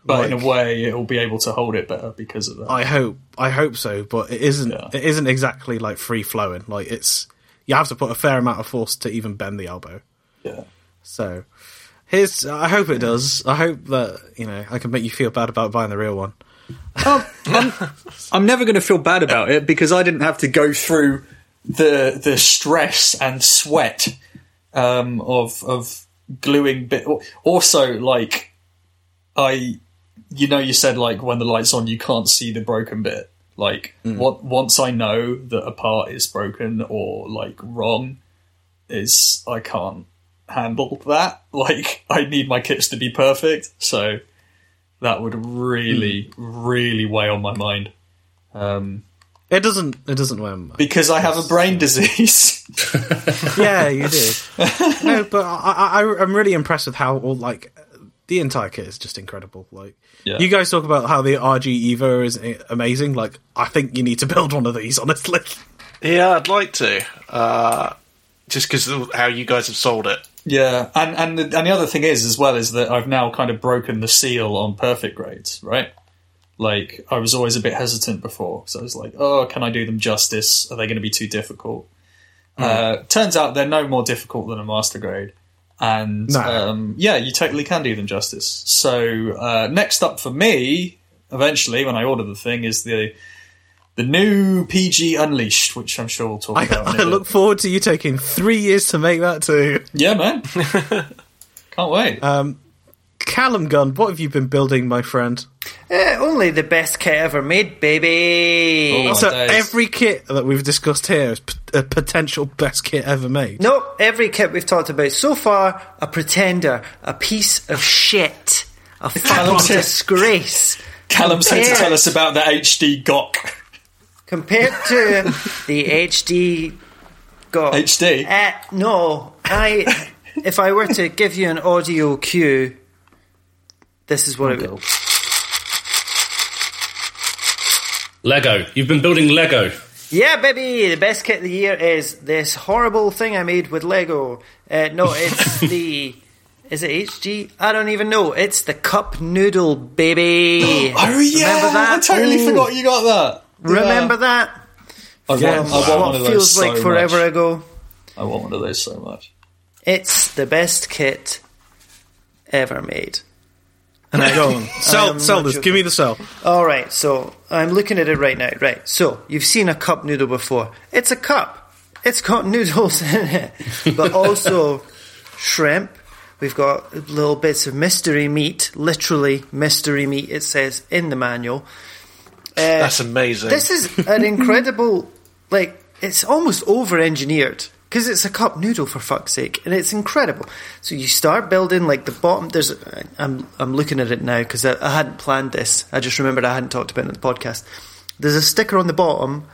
But like, in a way, it'll be able to hold it better because of that. I hope. I hope so, but it isn't, yeah. it isn't exactly, like, free-flowing. Like, it's... You have to put a fair amount of force to even bend the elbow. Yeah. So... Here's, I hope it does. I hope that, you know, I can make you feel bad about buying the real one. um, I'm, I'm never going to feel bad about it, because I didn't have to go through the the stress and sweat um, of of gluing bit. Also, like, I, you know, you said, like, when the light's on, you can't see the broken bit. Like, mm. what, once I know that a part is broken or, like, wrong, is I can't handle that. Like, I need my kits to be perfect, so that would really really weigh on my mind. Um it doesn't it doesn't weigh on my because mind. I have a brain disease. Yeah, you do. No, but I, I I'm really impressed with how all, like, the entire kit is just incredible. Like, yeah. You guys talk about how the R G EVA is amazing. Like, I think you need to build one of these, honestly. Yeah, I'd like to, uh just because of how you guys have sold it. Yeah, and and the, and the other thing is, as well, is that I've now kind of broken the seal on perfect grades, right? Like, I was always a bit hesitant before, because I was like, oh, can I do them justice? Are they going to be too difficult? Mm. Uh, turns out they're no more difficult than a master grade. And, no. um, yeah, you totally can do them justice. So, uh, next up for me, eventually, when I order the thing, is the... The new P G Unleashed, which I'm sure we'll talk about. I, I look forward to you taking three years to make that too. Yeah, man. Can't wait. Um, Callum Gunn, what have you been building, my friend? Uh, only the best kit ever made, baby. Oh, so days. Every kit that we've discussed here is p- a potential best kit ever made. Nope, every kit we've talked about so far, a pretender, a piece of shit, a fucking disgrace. Callum's here to tell us about the H D G O C. Compared to the H D... God, H D? Uh, no. I. If I were to give you an audio cue, this is what it will. Lego. You've been building Lego. Yeah, baby. The best kit of the year is this horrible thing I made with Lego. Uh, no, it's the... Is it H G? I don't even know. It's the Cup Noodle, baby. Oh, yeah. Remember that? I totally Ooh. forgot you got that. Remember yeah. that? I want, yeah, I want wow. one of those feels so like forever much. ago. I want one of those so much. It's the best kit ever made. And I go on. Sell, sell this. Joking. Give me the sell. All right. So I'm looking at it right now. Right. So you've seen a cup noodle before. It's a cup. It's got noodles in it, but also shrimp. We've got little bits of mystery meat. Literally mystery meat. It says in the manual. Uh, That's amazing. This is an incredible, like, it's almost over-engineered, because it's a cup noodle, for fuck's sake, and it's incredible. So you start building, like, the bottom, there's, I'm I'm looking at it now, because I, I hadn't planned this, I just remembered I hadn't talked about it in the podcast. There's a sticker on the bottom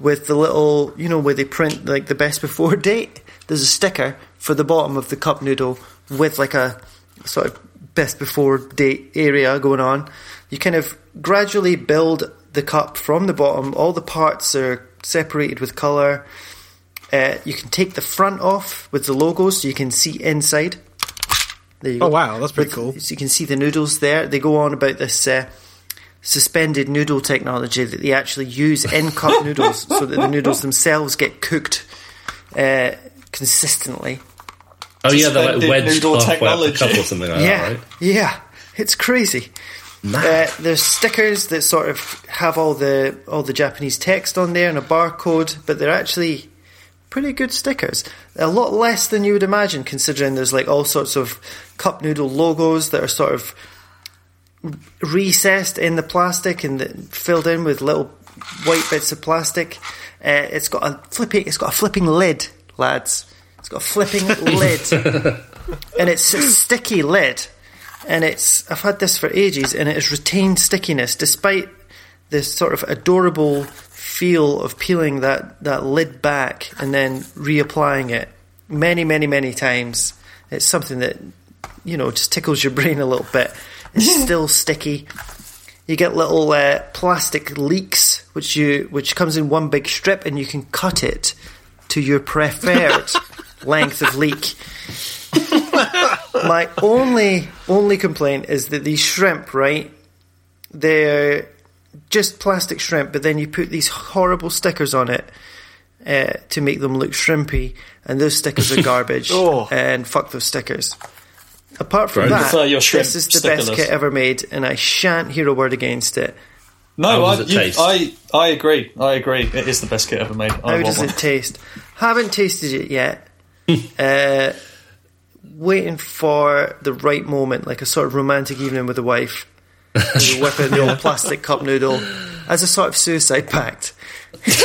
with the little, you know, where they print, like, the best before date. There's a sticker for the bottom of the cup noodle with, like, a sort of best before date area going on. You kind of gradually build the cup from the bottom. All the parts are separated with colour. Uh, you can take the front off with the logo so you can see inside. There you go. Oh, wow, that's pretty with, cool. So you can see the noodles there. They go on about this uh, suspended noodle technology that they actually use in cup noodles so that the noodles themselves get cooked uh, consistently. Oh, yeah, they're like wedged off by a cup or something like yeah, that, right? Yeah, it's crazy. Uh, there's stickers that sort of have all the all the Japanese text on there and a barcode, but they're actually pretty good stickers. A lot less than you would imagine, considering there's like all sorts of cup noodle logos that are sort of recessed in the plastic and filled in with little white bits of plastic. Uh, it's got a flipping, it's got a flipping lid, lads. It's got a flipping lid, and it's a sticky lid. And it's, I've had this for ages, and it has retained stickiness despite this sort of adorable feel of peeling that, that lid back and then reapplying it many, many, many times. It's something that, you know, just tickles your brain a little bit. It's still sticky. You get little uh, plastic leaks, which you which comes in one big strip, and you can cut it to your preferred length of leak. My only only complaint is that these shrimp, right, they're just plastic shrimp, but then you put these horrible stickers on it uh, to make them look shrimpy, and those stickers are garbage. oh. And fuck those stickers. Apart from right. that, your shrimp this is the best kit ever made, and I shan't hear a word against it. No, How does I, it you, taste? I I agree. I agree. It is the best kit ever made. I How does one. it taste? Haven't tasted it yet. uh Waiting for the right moment, like a sort of romantic evening with a wife, and whipping the old plastic cup noodle as a sort of suicide pact. This is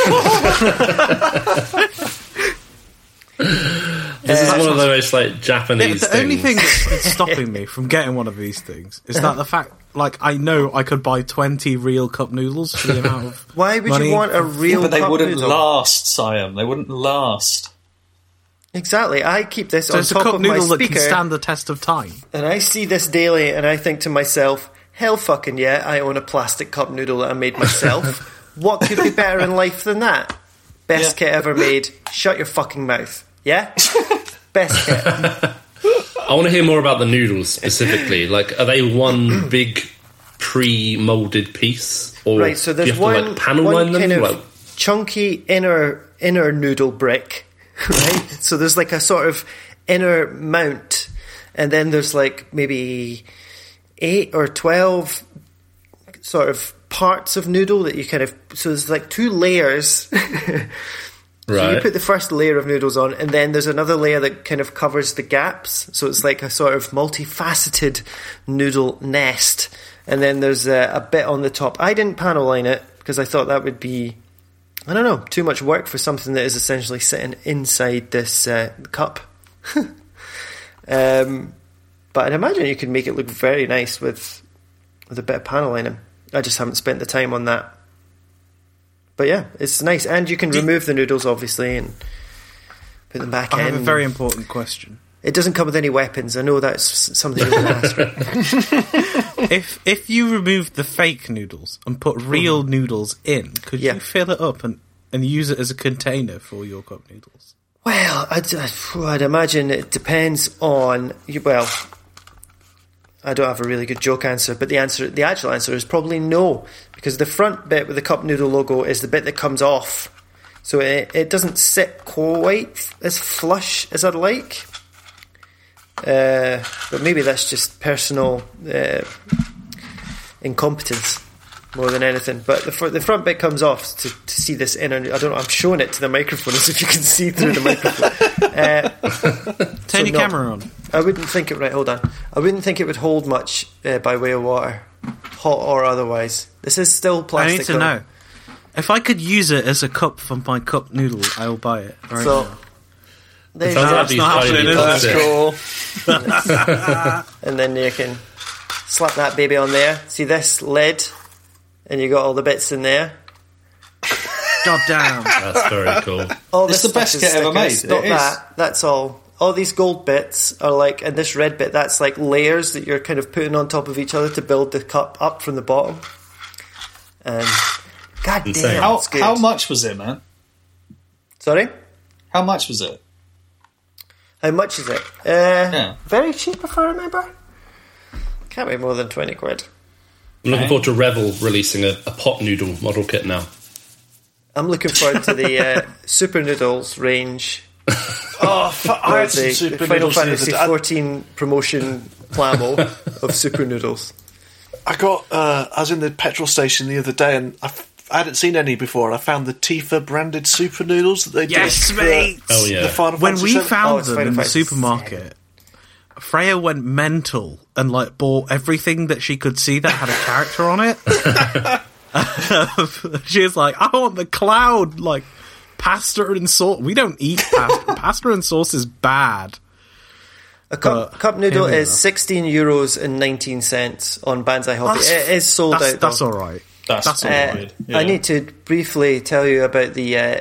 uh, one of the most like Japanese. The, the things. only thing that's stopping me from getting one of these things is that the fact, like, I know I could buy twenty real cup noodles for the amount of. Why would money. you want a real? Yeah, but they cup wouldn't noodle? last, Siam. They wouldn't last. Exactly. I keep this so on top of my speaker. It's a cup noodle that can stand the test of time. And I see this daily, and I think to myself, hell fucking yeah, I own a plastic cup noodle that I made myself. What could be better in life than that? Best yeah. kit ever made. Shut your fucking mouth. Yeah? Best kit. I want to hear more about the noodles specifically. Like, are they one big pre-moulded piece? Or right, so there's do you have one, to, like, panel one line kind them? of like, chunky inner inner noodle brick. Right, so there's like a sort of inner mount, and then there's like maybe eight or twelve sort of parts of noodle that you kind of. So there's like two layers. Right. So you put the first layer of noodles on, and then there's another layer that kind of covers the gaps. So it's like a sort of multifaceted noodle nest, and then there's a, a bit on the top. I didn't panel line it because I thought that would be. I don't know, too much work for something that is essentially sitting inside this uh, cup. um, but I'd imagine you could make it look very nice with with a bit of panel lining. I just haven't spent the time on that. But yeah, it's nice. And you can remove the noodles, obviously, and put them back I in. I have a very important question. It doesn't come with any weapons. I know that's something you're going to ask. If if you removed the fake noodles and put real noodles in, could yeah. you fill it up and, and use it as a container for your cup noodles? Well, I'd, I'd imagine it depends on. Well, I don't have a really good joke answer, but the answer, the actual answer, is probably no, because the front bit with the cup noodle logo is the bit that comes off. so it, it doesn't sit quite as flush as I'd like. Uh, but maybe that's just personal uh, incompetence more than anything. But the, fr- the front bit comes off to, to see this inner... I don't know, I'm showing it to the microphone as if you can see through the microphone. Uh, Turn your so camera on. I wouldn't think it... Right, hold on. I wouldn't think it would hold much uh, by way of water, hot or otherwise. This is still plastic. I need to though. know. If I could use it as a cup for my cup noodle, I will buy it right so, now. There no, that's not happening, isn't that's it? That's cool. And then you can slap that baby on there. See this lid? And you got all the bits in there. God damn. That's very cool. All this it's the best kit ever made. Not that. That's all. All these gold bits are like, and this red bit, that's like layers that you're kind of putting on top of each other to build the cup up from the bottom. And God Insane. damn, how, how much was it, man? Sorry? How much was it? How much is it? Uh, yeah. Very cheap, if I remember. Can't be more than twenty quid. I'm looking okay. forward to Revel releasing a, a pot noodle model kit now. I'm looking forward to the uh, Super Noodles range. Oh, for, I had some Super the Final Fantasy fourteen promotion plamo of Super Noodles. I got, uh, I was in the petrol station the other day and I I hadn't seen any before, and I found the Tifa branded super noodles that they yes, did. Yes, mate. For, oh yeah. The Final when Fantasy we seven. found oh, them Final in Fantasy the supermarket, seven. Freya went mental and like bought everything that she could see that had a character on it. She was like, "I want the cloud, like pasta and sauce. We don't eat pasta. Pasta and sauce is bad." A cup, cup noodle is are. sixteen euros and nineteen cents on Banzai Hobby. That's, it is sold that's, out. That's though. all right. That's, That's uh, right. yeah. I need to briefly tell you about the uh,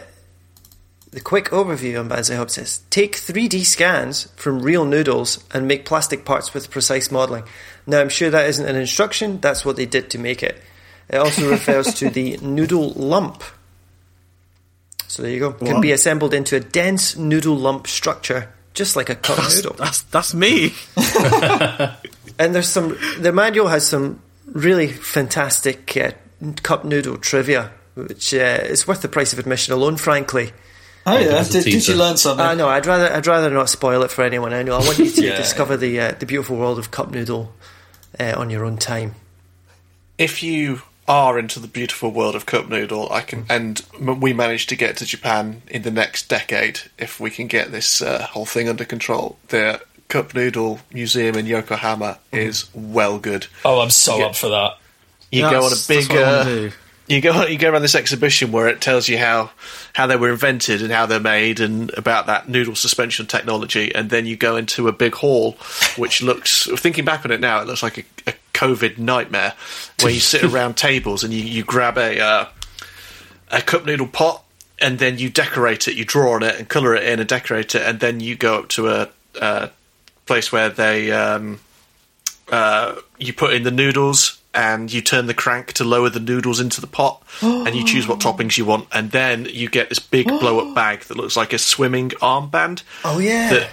the quick overview on Banzai Hub says, take three D scans from real noodles and make plastic parts with precise modelling. Now, I'm sure that isn't an instruction. That's what they did to make it. It also refers to the noodle lump. So there you go. What? Can be assembled into a dense noodle lump structure, just like a cup that's, noodle. That's, that's me. And there's some... The manual has some really fantastic... Uh, cup noodle trivia, which uh, is worth the price of admission alone, frankly. Oh yeah, did, did you learn something? I uh, know. I'd rather I'd rather not spoil it for anyone. I know. I want you to yeah. discover the uh, the beautiful world of cup noodle uh, on your own time. If you are into the beautiful world of cup noodle, I can, and we manage to get to Japan in the next decade if we can get this uh, whole thing under control. The cup noodle museum in Yokohama mm-hmm. is well good. Oh, I'm so get, up for that. You that's, go on a big, uh, you go you go around this exhibition where it tells you how, how they were invented and how they're made and about that noodle suspension technology, and then you go into a big hall, which looks, thinking back on it now, it looks like a, a COVID nightmare, where you sit around tables and you, you grab a uh, a cup noodle pot and then you decorate it, you draw on it and colour it in and decorate it, and then you go up to a, a place where they um, uh, you put in the noodles. And you turn the crank to lower the noodles into the pot, oh. and you choose what toppings you want, and then you get this big oh. blow-up bag that looks like a swimming armband. Oh yeah, that,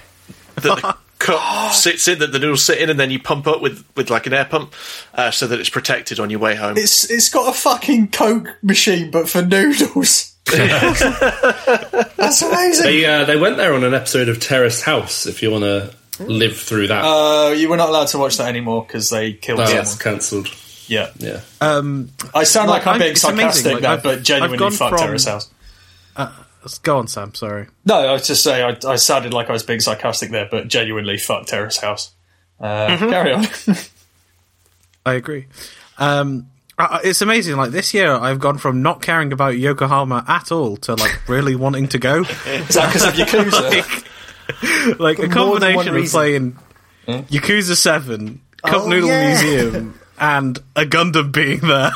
that the cup sits in, that the noodles sit in, and then you pump up with, with like an air pump, uh, so that it's protected on your way home. It's it's got a fucking Coke machine, but for noodles. That's amazing. They uh, they went there on an episode of Terrace House. If you want to live through that, oh, uh, you were not allowed to watch that anymore because they killed. That's yes, cancelled. Yeah, yeah. Um, I sound like, like I'm, I'm being sarcastic like, now, I've, but genuinely fuck from, Terrace House. Uh, go on, Sam, sorry. No, I was just saying, I, I sounded like I was being sarcastic there, but genuinely fuck Terrace House. Uh, mm-hmm. Carry on. I agree. Um, I, it's amazing, like, this year I've gone from not caring about Yokohama at all to, like, really wanting to go. Is that because of Yakuza? like, like a combination of reason. playing hmm? Yakuza seven, Cup oh, Noodle yeah. Museum... and a Gundam being there.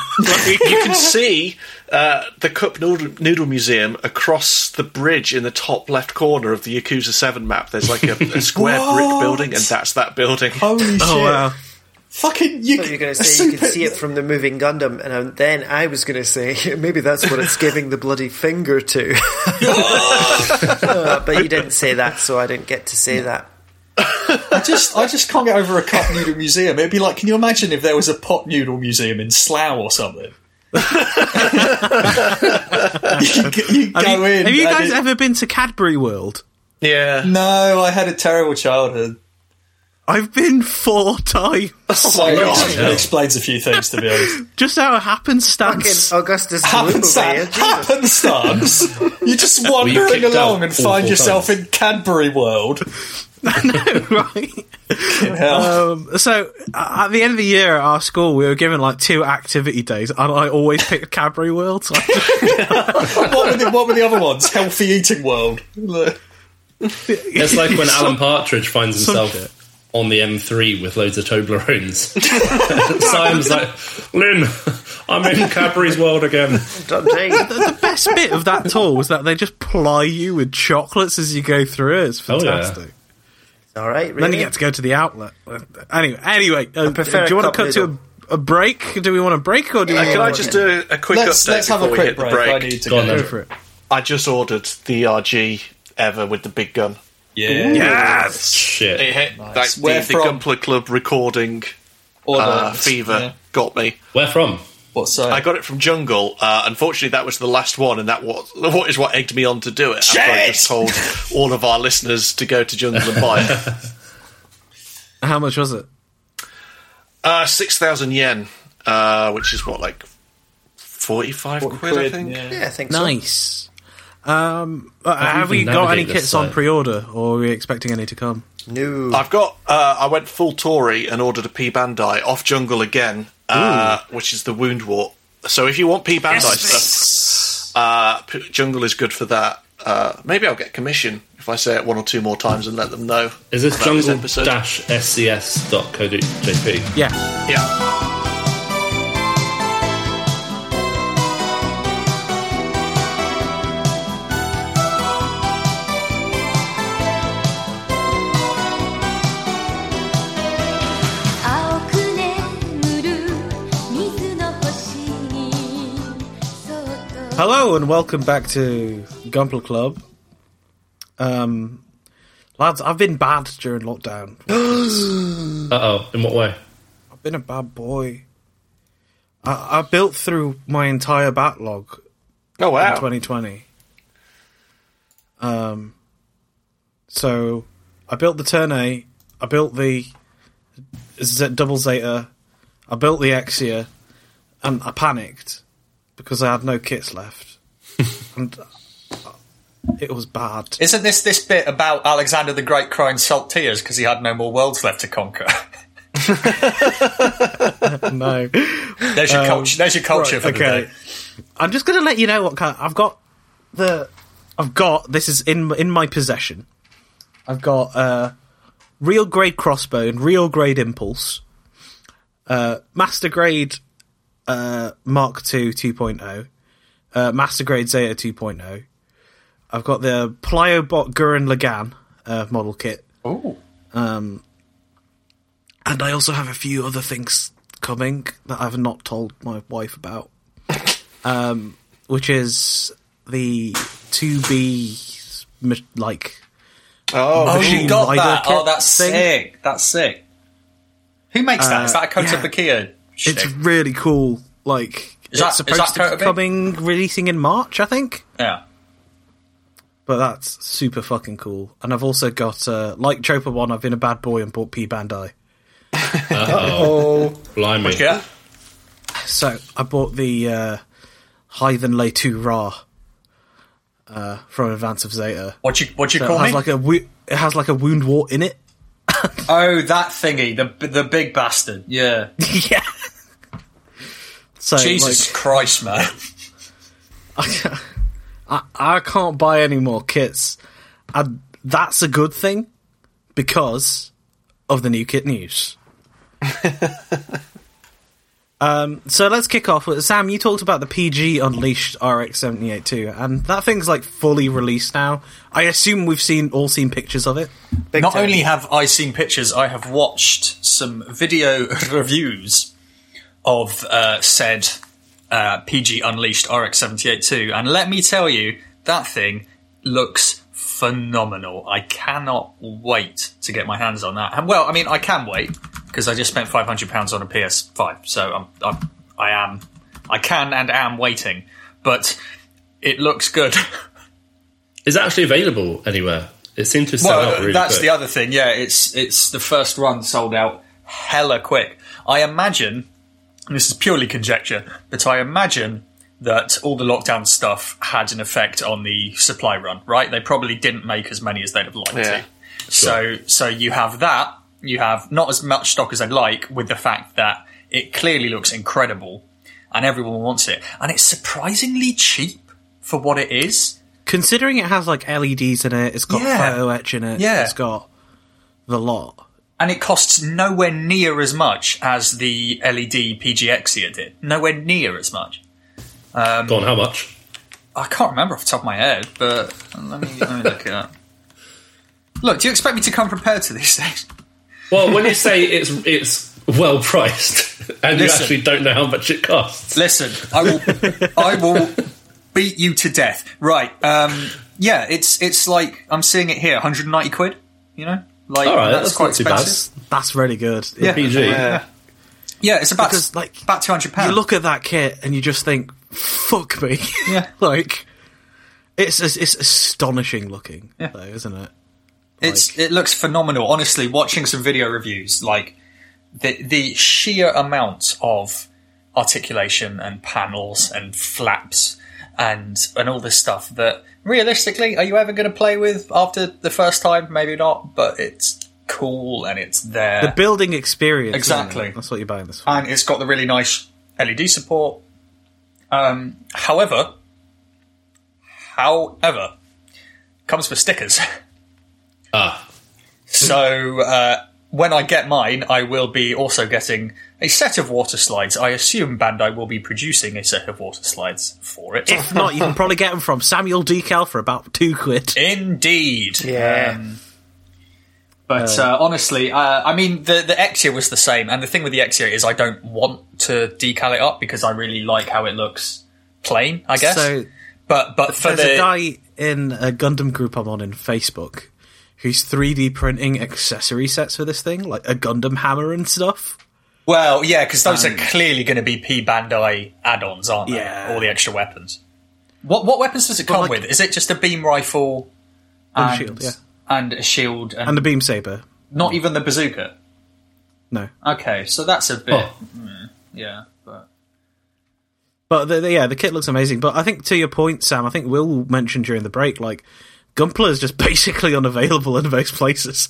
You can see uh, the Cup Noodle, Noodle Museum across the bridge in the top left corner of the Yakuza seven map. There's like a, a square brick building, and that's that building. Holy shit. Oh, wow. Fucking you, I thought you were going to say you could see it from the moving Gundam, and then I was going to say maybe that's what it's giving the bloody finger to. uh, but you didn't say that, so I didn't get to say that. I just I just can't get over a cup noodle museum. It'd be like, can you imagine if there was a pot noodle museum in Slough or something? you, you go have, you, in, have you guys it. ever been to Cadbury World? Yeah. No, I had a terrible childhood. I've been four times. Oh my God. It explains a few things, to be honest. Just out of happenstance. Fucking Augustus happenstance. Happenstance. You're just wandering along and find yourself times. in Cadbury World. I know, right? Um, so, uh, at the end of the year at our school, we were given, like, two activity days, and I always picked Cadbury World. So what, were the, what were the other ones? Healthy Eating World. It's like when Alan Partridge finds himself Some- on the M three with loads of Toblerones. Simon's like, Lynn, I'm in Cadbury's World again. The, the best bit of that tour was that they just ply you with chocolates as you go through it. It's fantastic. Oh, yeah. All right, really? Then you get to go to the outlet. Anyway, anyway, uh, do you want to cut little. to a, a break? Do we want a break, or do you uh, can I just do a quick let's, update? Let's have a quick break. break. I need to go, go for it. I just ordered the R G Ever with the big gun. Yeah, yes, shit. It hit nice. Like the, the Gunpla Club recording. Uh, fever yeah. got me. Where from? What side? I got it from Jungle. Uh, unfortunately, that was the last one, and that was what is what egged me on to do it. Shit! After I just told all of our listeners to go to Jungle and buy it. How much was it? Uh, six thousand yen, uh, which is what, like forty-five quid, quid, I think. Yeah, yeah I think so. Nice. Um, uh, have we got any kits site. on pre-order, or are we expecting any to come? No, I've got. Uh, I went full Tory and ordered a P Bandai off Jungle again. Uh, which is the wound wart. So if you want P Bandai yes, stuff, uh, P- Jungle is good for that. Uh, maybe I'll get commission if I say it one or two more times and let them know. Is this jungle dash s c s dot co dot j p? Yeah. Yeah. Hello and welcome back to Gunpla Club. Um, lads, I've been bad during lockdown. Uh-oh, in what way? I've been a bad boy. I, I built through my entire backlog oh, wow. in twenty twenty. Um, so, I built the Turn A, I built the Z- Double Zeta, I built the Exia, and I panicked. Because I had no kits left. And it was bad. Isn't this this bit about Alexander the Great crying salt tears because he had no more worlds left to conquer? No. There's your um, culture. There's your culture right, for okay. the day. I'm just going to let you know what kind of, I've got the... I've got... This is in in my possession. I've got uh, real grade crossbone, real grade impulse, uh, master grade... Uh, Mark two two point oh, uh, Master Grade Zeta two point oh. I've got the Plyobot Gurren Lagann uh, model kit. Oh, um, and I also have a few other things coming that I've not told my wife about, um, which is the two B like oh, oh you got that oh that's thing. sick that's sick. Who makes uh, that? Is that a Kotobukiya? Yeah. Shit. It's really cool. Like is that, it's supposed to be coming, releasing in March, I think. Yeah, but that's super fucking cool. And I've also got uh, like Chopamon. I've been a bad boy and bought P Bandai. Oh, blimey! Okay. So I bought the uh, Hythen Lay Two Ra uh, from Advance of Zeta. What you what you so call it? Has me? Like a wo- it has like a wound wart in it. Oh, that thingy, the the big bastard. Yeah, yeah. So, Jesus like, Christ, man! I can't, I, I can't buy any more kits, and that's a good thing because of the new kit news. um, so let's kick off. Sam, you talked about the P G Unleashed R X seven eight two, and that thing's like fully released now. I assume we've seen all seen pictures of it. Big Not time. only have I seen pictures, I have watched some video reviews. Of uh, said uh, P G Unleashed R X seven eight two, and let me tell you, that thing looks phenomenal. I cannot wait to get my hands on that. And well, I mean, I can wait because I just spent five hundred pounds on a P S five, so I'm, I'm I am I can and am waiting, but it looks good. Is it actually available anywhere? It seemed to sell well, out really that's quick. The other thing, yeah. It's it's the first run sold out hella quick. I imagine, and this is purely conjecture, but I imagine that all the lockdown stuff had an effect on the supply run, right? They probably didn't make as many as they'd have liked yeah. to. So, sure. so you have that. You have not as much stock as I'd like, with the fact that it clearly looks incredible and everyone wants it. And it's surprisingly cheap for what it is. Considering it has like L E Ds in it, it's got yeah. photo etch in it, yeah. it's got the lot. And it costs nowhere near as much as the L E D P G X did. Nowhere near as much. Um, Go on, how much? I can't remember off the top of my head, but let me, let me look it up. Look, do you expect me to come prepared to these things? Well, when you say it's it's well priced, and listen, you actually don't know how much it costs. Listen, I will I will beat you to death. Right? Um, yeah, it's it's like I'm seeing it here, one hundred ninety quid. You know, like right, that's, that's quite expensive. Bad. That's really good. Yeah, the P G. Yeah. yeah, it's about because, like about two hundred pounds. You look at that kit and you just think, fuck me. Yeah, like it's it's astonishing looking, yeah. though, isn't it? It's like, it looks phenomenal. Honestly, watching some video reviews, like the the sheer amount of articulation and panels and flaps and and all this stuff that realistically, are you ever going to play with after the first time? Maybe not, but it's cool and it's there. The building experience, exactly. That's what you're buying this for, and it's got the really nice L E D support. Um, however, however, comes with stickers. Ah. So uh, when I get mine, I will be also getting a set of water slides. I assume Bandai will be producing a set of water slides for it. If not, you can probably get them from Samuel Decal for about two quid. Indeed. Yeah. Um, but uh, uh, honestly, uh, I mean, the, the Exia was the same. And the thing with the Exia is I don't want to decal it up because I really like how it looks plain, I guess. So but, but for there's the... a guy in a Gundam group I'm on in Facebook who's three D printing accessory sets for this thing, like a Gundam hammer and stuff. Well, yeah, because those um, are clearly going to be P Bandai add-ons, aren't they? Yeah. All the extra weapons. What what weapons does it come well, like, with? Is it just a beam rifle and, and, shield, yeah. and a shield? And, and a beam saber. Not even the bazooka? No. Okay, so that's a bit... Oh. Mm, yeah, but... But, the, the, yeah, the kit looks amazing. But I think, to your point, Sam, I think Will mentioned during the break, like... Gunpla is just basically unavailable in most places.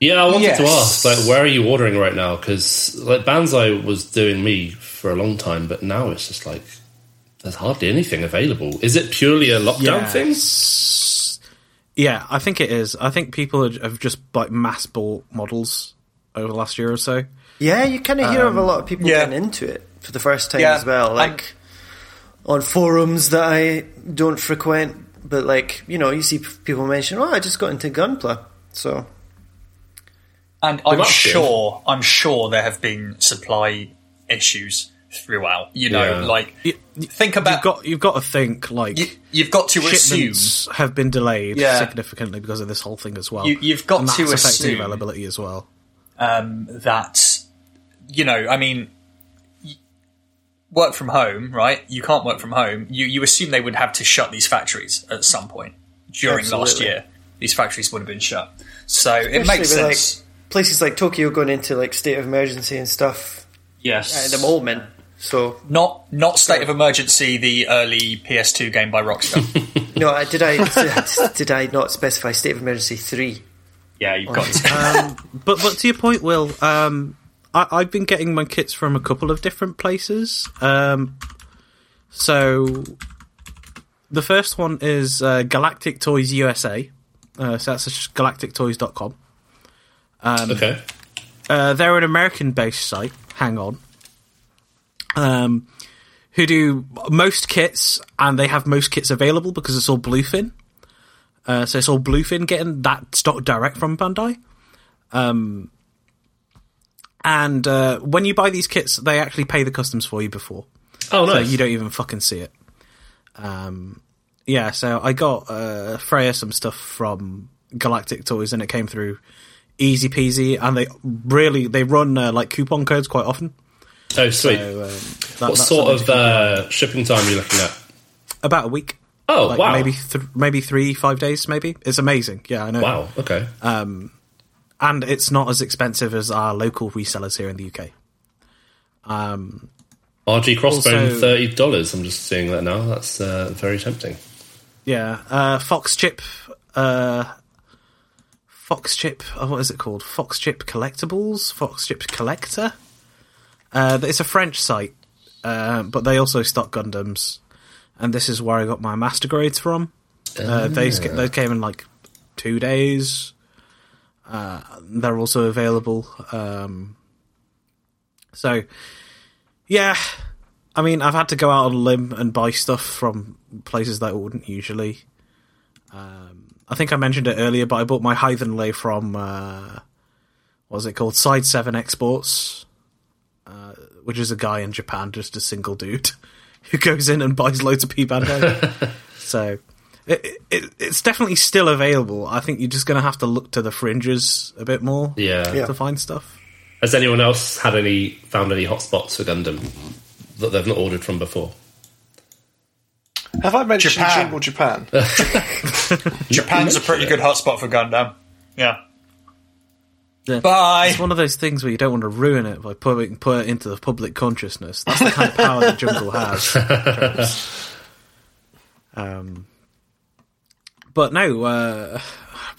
Yeah, I wanted yes. to ask, like, where are you ordering right now? Because like Banzai was doing me for a long time, but now it's just like there's hardly anything available. Is it purely a lockdown yes. thing? Yeah, I think it is. I think people have just like mass bought models over the last year or so. Yeah, you kind of hear um, of a lot of people yeah. getting into it for the first time yeah. as well, like um, on forums that I don't frequent. But, like, you know, you see people mention, oh, I just got into Gunpla, so... And I'm sure, I'm sure there have been supply issues throughout, you know, yeah. like, you, think about... You've got, you've got to think, like... You, you've got to assume... Shipments have been delayed yeah. significantly because of this whole thing as well. You, you've got and to assume... that's affecting availability as well. Um, that, you know, I mean... work from home, right? You can't work from home. You you assume they would have to shut these factories at some point during Absolutely. last year. These factories would have been shut. So Especially it makes with sense. Like, places like Tokyo going into like state of emergency and stuff. Yes. At the moment. So not not state of emergency, the early P S two game by Rockstar. no, did I did I not specify state of emergency three? Yeah, you've got it. um, but but to your point, Will, um I've been getting my kits from a couple of different places. Um, so the first one is uh, Galactic Toys U S A. Uh, so that's galactic toys dot com. Um, okay. Uh, they're an American-based site. Hang on. Um, who do most kits, and they have most kits available because it's all Bluefin. Uh, so it's all Bluefin getting that stock direct from Bandai. Um... And uh, when you buy these kits, they actually pay the customs for you before. Oh, nice. So you don't even fucking see it. Um, yeah, so I got uh, Freya some stuff from Galactic Toys, and it came through easy peasy. And they really, they run uh, like coupon codes quite often. Oh, sweet. So, um, that, what sort of uh, shipping time are you looking at? About a week. Oh, like wow. Maybe, th- maybe three, five days, maybe. It's amazing. Yeah, I know. Wow, okay. Um, and it's not as expensive as our local resellers here in the U K. Um, R G Crossbone, also, thirty dollars. I'm just seeing that now. That's uh, very tempting. Yeah. Uh, Fox Chip... Uh, Fox Chip... Oh, what is it called? Fox Chip Collectibles? Fox Chip Collector? Uh, it's a French site, uh, but they also stock Gundams. And this is where I got my master grades from. Uh, they, they came in like two days. Uh, they're also available. Um, so, yeah. I mean, I've had to go out on a limb and buy stuff from places that I wouldn't usually. Um, I think I mentioned it earlier, but I bought my Hythenlay from, uh, what was it called? Side Seven Exports, uh, which is a guy in Japan, just a single dude. Who goes in and buys loads of P-Bandai. So it, it, it's definitely still available. I think you're just going to have to look to the fringes a bit more yeah. Yeah. to find stuff. Has anyone else had any found any hotspots for Gundam that they've not ordered from before? Have I mentioned Japan? Jungle Japan? Japan's a pretty good hotspot for Gundam. Yeah. Yeah. Bye. It's one of those things where you don't want to ruin it by putting put it into the public consciousness. That's the kind of power the Jungle has. um, but no, uh,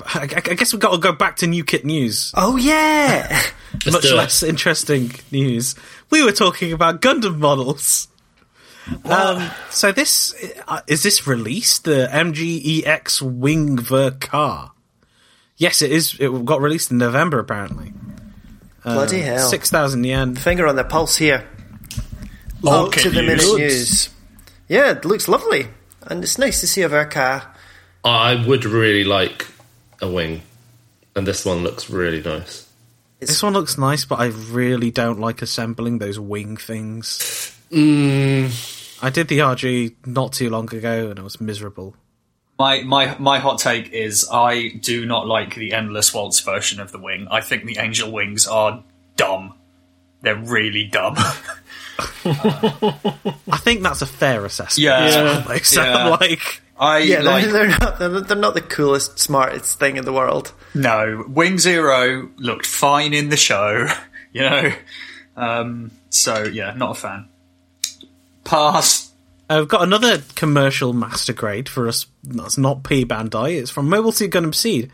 I, I guess we've got to go back to New Kit news. Oh yeah, much less interesting news. We were talking about Gundam models. Um, so this uh, is this released the M G E X Wingver car. Yes, it is. It got released in November, apparently. Bloody uh, hell. six thousand yen. Finger on the pulse here. Up to the minute news. Yeah, it looks lovely. And it's nice to see a car. I would really like a wing. And this one looks really nice. It's, this one looks nice, but I really don't like assembling those wing things. Mm. I did the R G not too long ago, and it was miserable. My, my my hot take is I do not like the Endless Waltz version of the wing. I think the angel wings are dumb. They're really dumb. uh, I think that's a fair assessment. Yeah, yeah. So yeah. Like, I yeah, like, they're, they're, not, they're, they're not the coolest, smartest thing in the world. No, Wing Zero looked fine in the show. You know, um, so yeah, not a fan. Pass. I've uh, got another commercial master grade for us. That's not P Bandai. It's from Mobile Suit Gundam Seed.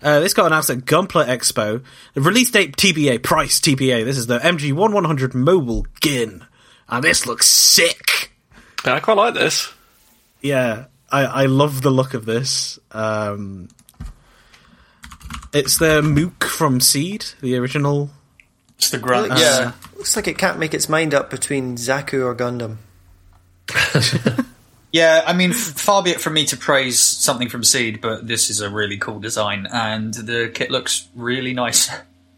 Uh, this got announced at Gunpla Expo. Release date T B A, price T B A. This is the M G eleven hundred Mobile Gin, and this looks sick. Yeah, I quite like this. Yeah, I, I love the look of this. Um, it's the Mook from Seed, the original. It's the grunt. Uh, yeah, looks like it can't make its mind up between Zaku or Gundam. Yeah, I mean, far be it from me to praise something from Seed, but this is a really cool design, and the kit looks really nice,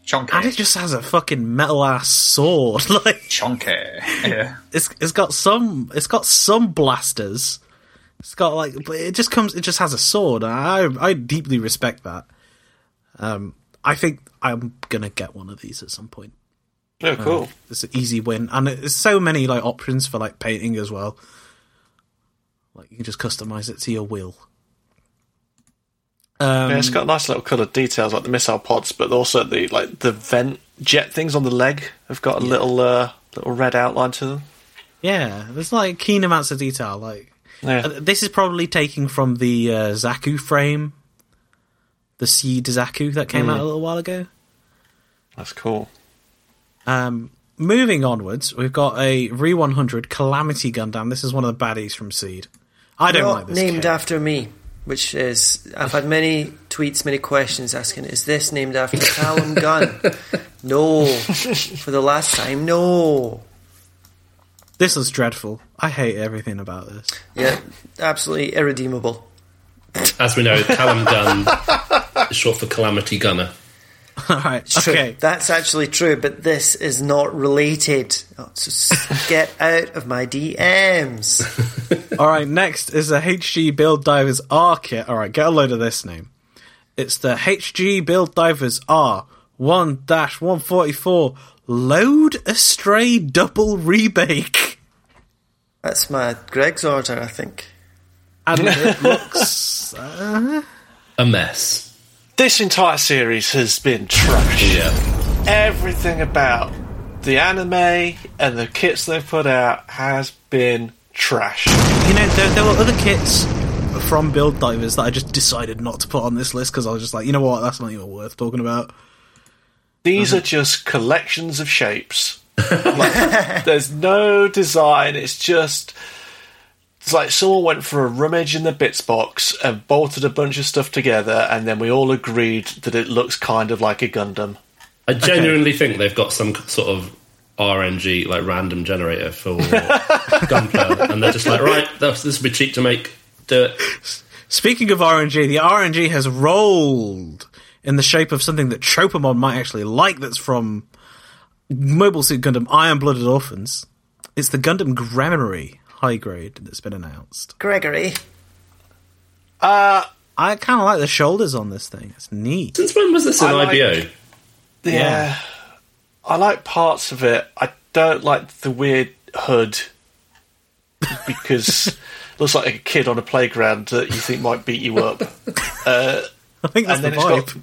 chunky. And it just has a fucking metal ass sword, like chunky. Yeah, it's it's got some it's got some blasters. It's got like, but it just comes. It just has a sword. I I deeply respect that. Um, I think I'm gonna get one of these at some point. Oh, cool! Uh, it's an easy win, and there's so many like options for like painting as well. Like you can just customize it to your will. Um, yeah, it's got nice little coloured details, like the missile pods, but also the like the vent jet things on the leg have got a yeah. little uh, little red outline to them. Yeah, there's like keen amounts of detail. Like yeah. uh, this is probably taking from the uh, Zaku frame, the Seed Zaku that came mm. out a little while ago. That's cool. Um, moving onwards, we've got a Re one hundred Calamity Gundam. This is one of the baddies from Seed. I don't Not like this named kid. After me, which is... I've had many tweets, many questions asking, is this named after Callum Gunn? No. For the last time, no. This is dreadful. I hate everything about this. Yeah, absolutely irredeemable. As we know, Callum Gunn is short for Calamity Gunner. All right. Okay. True. That's actually true, but this is not related. Oh, so get out of my D Ms. All right. Next is the H G Build Divers R kit. All right. Get a load of this name. It's the H G Build Divers R one dash one forty-four Load Astray Double Rebake. That's my Greg's order, I think. And it looks uh, a mess. This entire series has been trash. Yeah. Everything about the anime and the kits they've put out has been trash. You know, there, there were other kits from Build Divers that I just decided not to put on this list because I was just like, you know what, that's not even worth talking about. These uh-huh. are just collections of shapes. Like, there's no design. It's just... It's like someone went for a rummage in the bits box and bolted a bunch of stuff together, and then we all agreed that it looks kind of like a Gundam. I genuinely okay. think they've got some sort of R N G, like random generator for gunpowder, and they're just like, right, this will be cheap to make. Do it. Speaking of R N G, the R N G has rolled in the shape of something that Chopamon might actually like. That's from Mobile Suit Gundam Iron-Blooded Orphans. It's the Gundam Grammary high grade that's been announced. Gregory. Uh, I kind of like the shoulders on this thing. It's neat. Since when was this in I I B O? Like, yeah. yeah. I like parts of it. I don't like the weird hood because it looks like a kid on a playground that you think might beat you up. Uh, I think that's the vibe.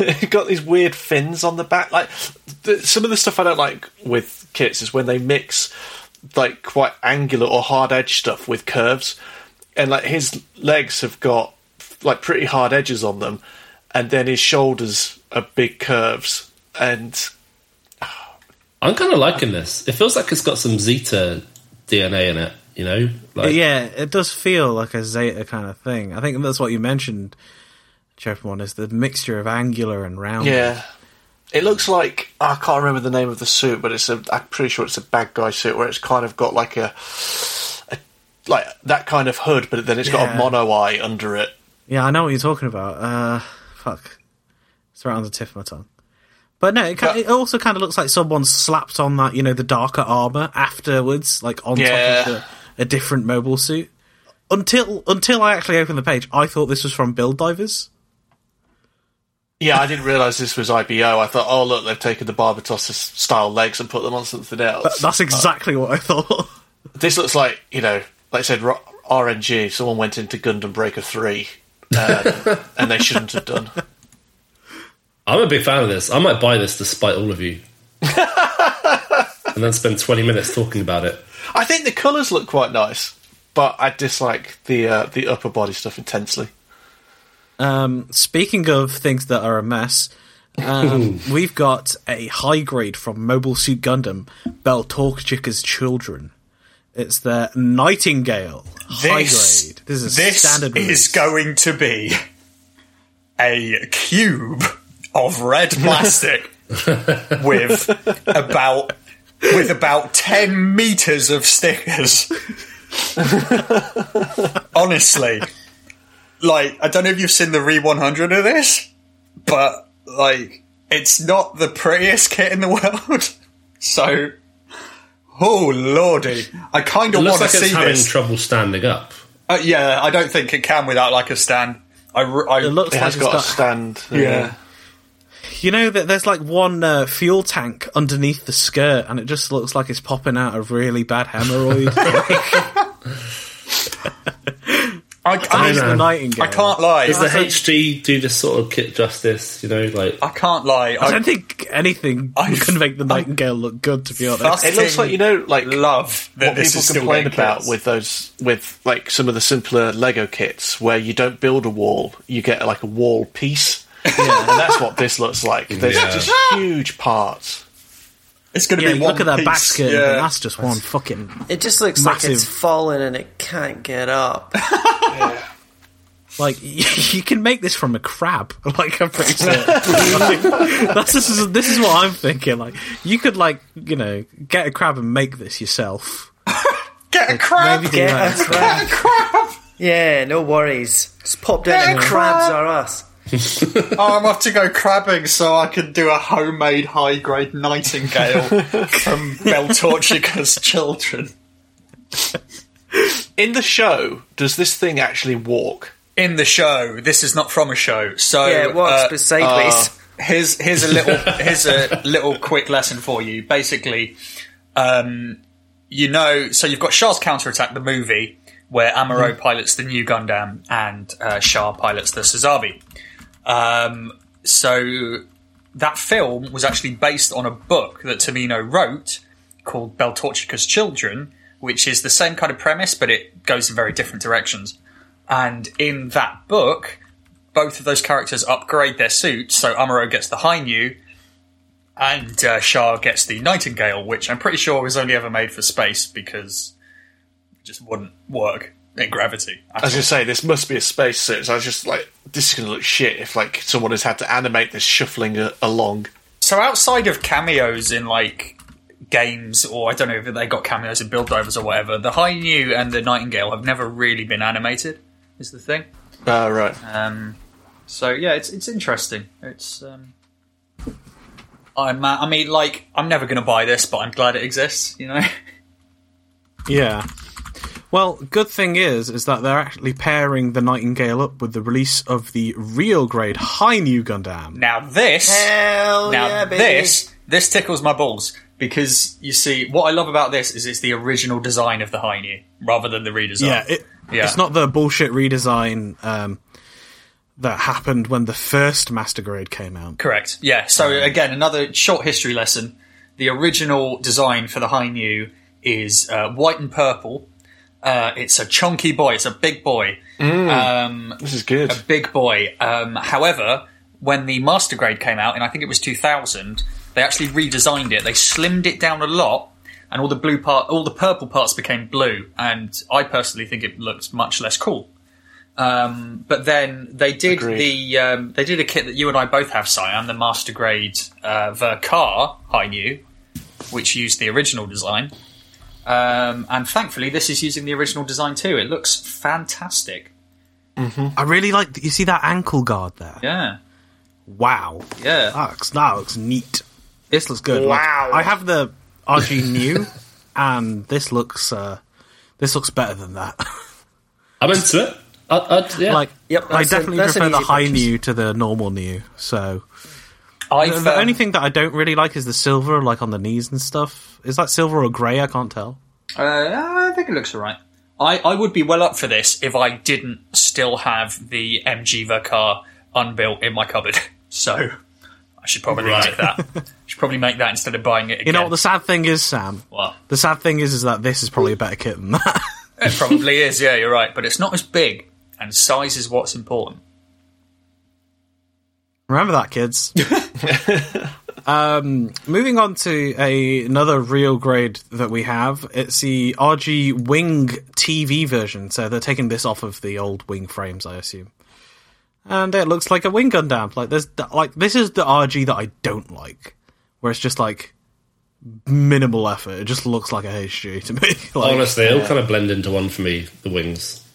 It's got these weird fins on the back. Like th- some of the stuff I don't like with kits is when they mix like quite angular or hard edge stuff with curves, and like his legs have got like pretty hard edges on them, and then his shoulders are big curves. And I'm kind of liking this. It feels like it's got some Zeta D N A in it, you know? Like... Yeah, it does feel like a Zeta kind of thing. I think that's what you mentioned, Chopamon, is the mixture of angular and round. Yeah. It looks like, I can't remember the name of the suit, but it's a, I'm pretty sure it's a bad guy suit where it's kind of got like a, a like that kind of hood, but then it's yeah. got a mono eye under it. Yeah, I know what you're talking about. Uh, fuck. It's right on the tip of my tongue. But no, it, can, yeah. it also kind of looks like someone slapped on that, you know, the darker armour afterwards, like on yeah. top of the, a different mobile suit. Until until I actually opened the page, I thought this was from Build Divers. Yeah, I didn't realise this was I B O. I thought, oh, look, they've taken the Barbatos-style legs and put them on something else. That's exactly uh, what I thought. This looks like, you know, like I said, R N G. Someone went into Gundam Breaker three, um, and they shouldn't have done. I'm a big fan of this. I might buy this despite all of you. And then spend twenty minutes talking about it. I think the colours look quite nice, but I dislike the uh, the upper body stuff intensely. Um, speaking of things that are a mess, um, we've got a high grade from Mobile Suit Gundam, Beltorchika's Children. It's the Nightingale high this, grade. This is this standard. This is going to be a cube of red plastic with about with about ten meters of stickers. Honestly. Like, I don't know if you've seen the Re one hundred of this, but, like, it's not the prettiest kit in the world. So, oh, lordy. I kind of want like to see this. It looks like it's having trouble standing up. Uh, yeah, I don't think it can without, like, a stand. I, I, it looks it like has it's got, got a stand. Yeah. yeah. You know, that there's, like, one uh, fuel tank underneath the skirt, and it just looks like it's popping out a really bad hemorrhoid. I, I, mean, I can't lie. Does the H D do this sort of kit justice? You know, like I can't lie. I, I don't think anything I've, can make the Nightingale I've, look good. To be honest, it looks like you know, like love that what this people is complain about kits. With those, with like some of the simpler Lego kits, where you don't build a wall, you get like a wall piece, yeah. and that's what this looks like. There's yeah. just huge parts. It's going to yeah, be one look at that piece. Back skirt. Yeah. That's just one fucking. It just looks massive. Like it's fallen and it can't get up. Yeah. Like you can make this from a crab. Like I'm pretty sure. Like, that's this is this is what I'm thinking. Like you could like you know get a crab and make this yourself. Get like, a crab. Get, get, a crab. Get a crab. Yeah, no worries. Just pop down and crabs are us. Oh, I'm off to go crabbing so I can do a homemade high-grade Nightingale from Beltorchika's Children. In the show, does this thing actually walk? In the show. This is not from a show. So, yeah, it walks, uh, but sideways. Here's here's a little here's a little quick lesson for you. Basically, um, you know, so you've got Char's Counterattack, the movie, where Amuro mm-hmm. pilots the New Gundam and uh, Char pilots the Sazabi. Um, so that film was actually based on a book that Tomino wrote called Beltorchika's Children, which is the same kind of premise, but it goes in very different directions. And in that book, both of those characters upgrade their suits, so Amuro gets the Hi-Nu, and uh, Char gets the Nightingale, which I'm pretty sure was only ever made for space, because it just wouldn't work in gravity. I was going to say, this must be a space suit, so I was just like, this is going to look shit if like someone has had to animate this shuffling a- along. So outside of cameos in like games, or I don't know if they got cameos in Build Divers or whatever, the Hi-Nu and the Nightingale have never really been animated, is the thing. Oh, uh, right. Um, so, yeah, it's it's interesting. It's um, I'm, uh, I mean, like, I'm never going to buy this, but I'm glad it exists, you know? Yeah. Well, good thing is, is that they're actually pairing the Nightingale up with the release of the real grade Hi-Nu Gundam. Now this... Hell now yeah, this, baby. This tickles my balls, because, you see, what I love about this is it's the original design of the Hi-Nu, rather than the redesign. Yeah, it... Yeah. It's not the bullshit redesign um, that happened when the first Master Grade came out. Correct, yeah. So, um, again, another short history lesson. The original design for the Hi-Nu is uh, white and purple. Uh, it's a chunky boy. It's a big boy. Mm, um, this is good. A big boy. Um, however, when the Master Grade came out, and I think it was two thousand, they actually redesigned it. They slimmed it down a lot. And all the blue part, all the purple parts became blue, and I personally think it looked much less cool. Um, but then they did Agreed. the um, they did a kit that you and I both have, Siam, the Master Grade uh, Verkar Hi-Nu, which used the original design. Um, and thankfully, this is using the original design too. It looks fantastic. Mm-hmm. I really like that. You see that ankle guard there? Yeah. Wow. Yeah. That looks, that looks neat. This looks good. Wow. Like, I have the R G new, and this looks uh, this looks better than that. I'm into it. I'd, I'd, yeah. Like, yep, I definitely a, prefer the high purchase. New to the normal new. So I've, the, the um, only thing that I don't really like is the silver, like on the knees and stuff. Is that silver or grey? I can't tell. Uh, I think it looks alright. I, I would be well up for this if I didn't still have the M G Verkar unbuilt in my cupboard. So. I should probably right. make that. I should probably make that instead of buying it again. You know what the sad thing is, Sam? What? The sad thing is is that this is probably a better kit than that. It probably is, yeah, you're right. But it's not as big, and size is what's important. Remember that, kids. um, moving on to a, another real grade that we have. It's the R G Wing T V version, so they're taking this off of the old Wing frames, I assume. And it looks like a Wing Gundam. Like there's like this is the R G that I don't like, where it's just like minimal effort. It just looks like a H G to me. Like, honestly, yeah. It'll kind of blend into one for me. The wings.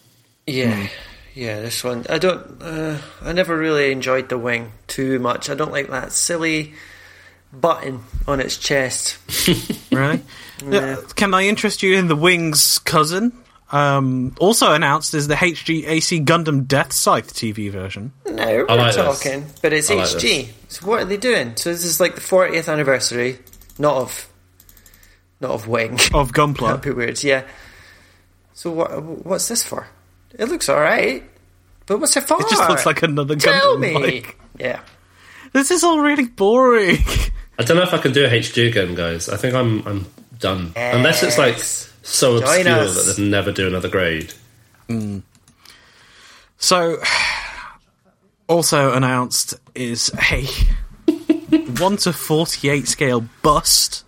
Yeah, mm. yeah. This one, I don't. Uh, I never really enjoyed the wing too much. I don't like that silly button on its chest. Really? Yeah. Can I interest you in the wing's cousin? Um, also announced is the H G A C Gundam Death Scythe T V version. No, we're like talking, this. But it's I H G. Like so what are they doing? So this is like the fortieth anniversary, not of, not of Wing, of Gunpla. That'd be weird, yeah. So what? What's this for? It looks all right, but what's it for? It just looks like another Gundam. Tell me. Like, yeah, this is all really boring. I don't know if I can do a H G again, guys. I think I'm I'm done. Yes. Unless it's like. So obscure that they'd never do another grade. Mm. So, also announced is a one to forty-eight scale bust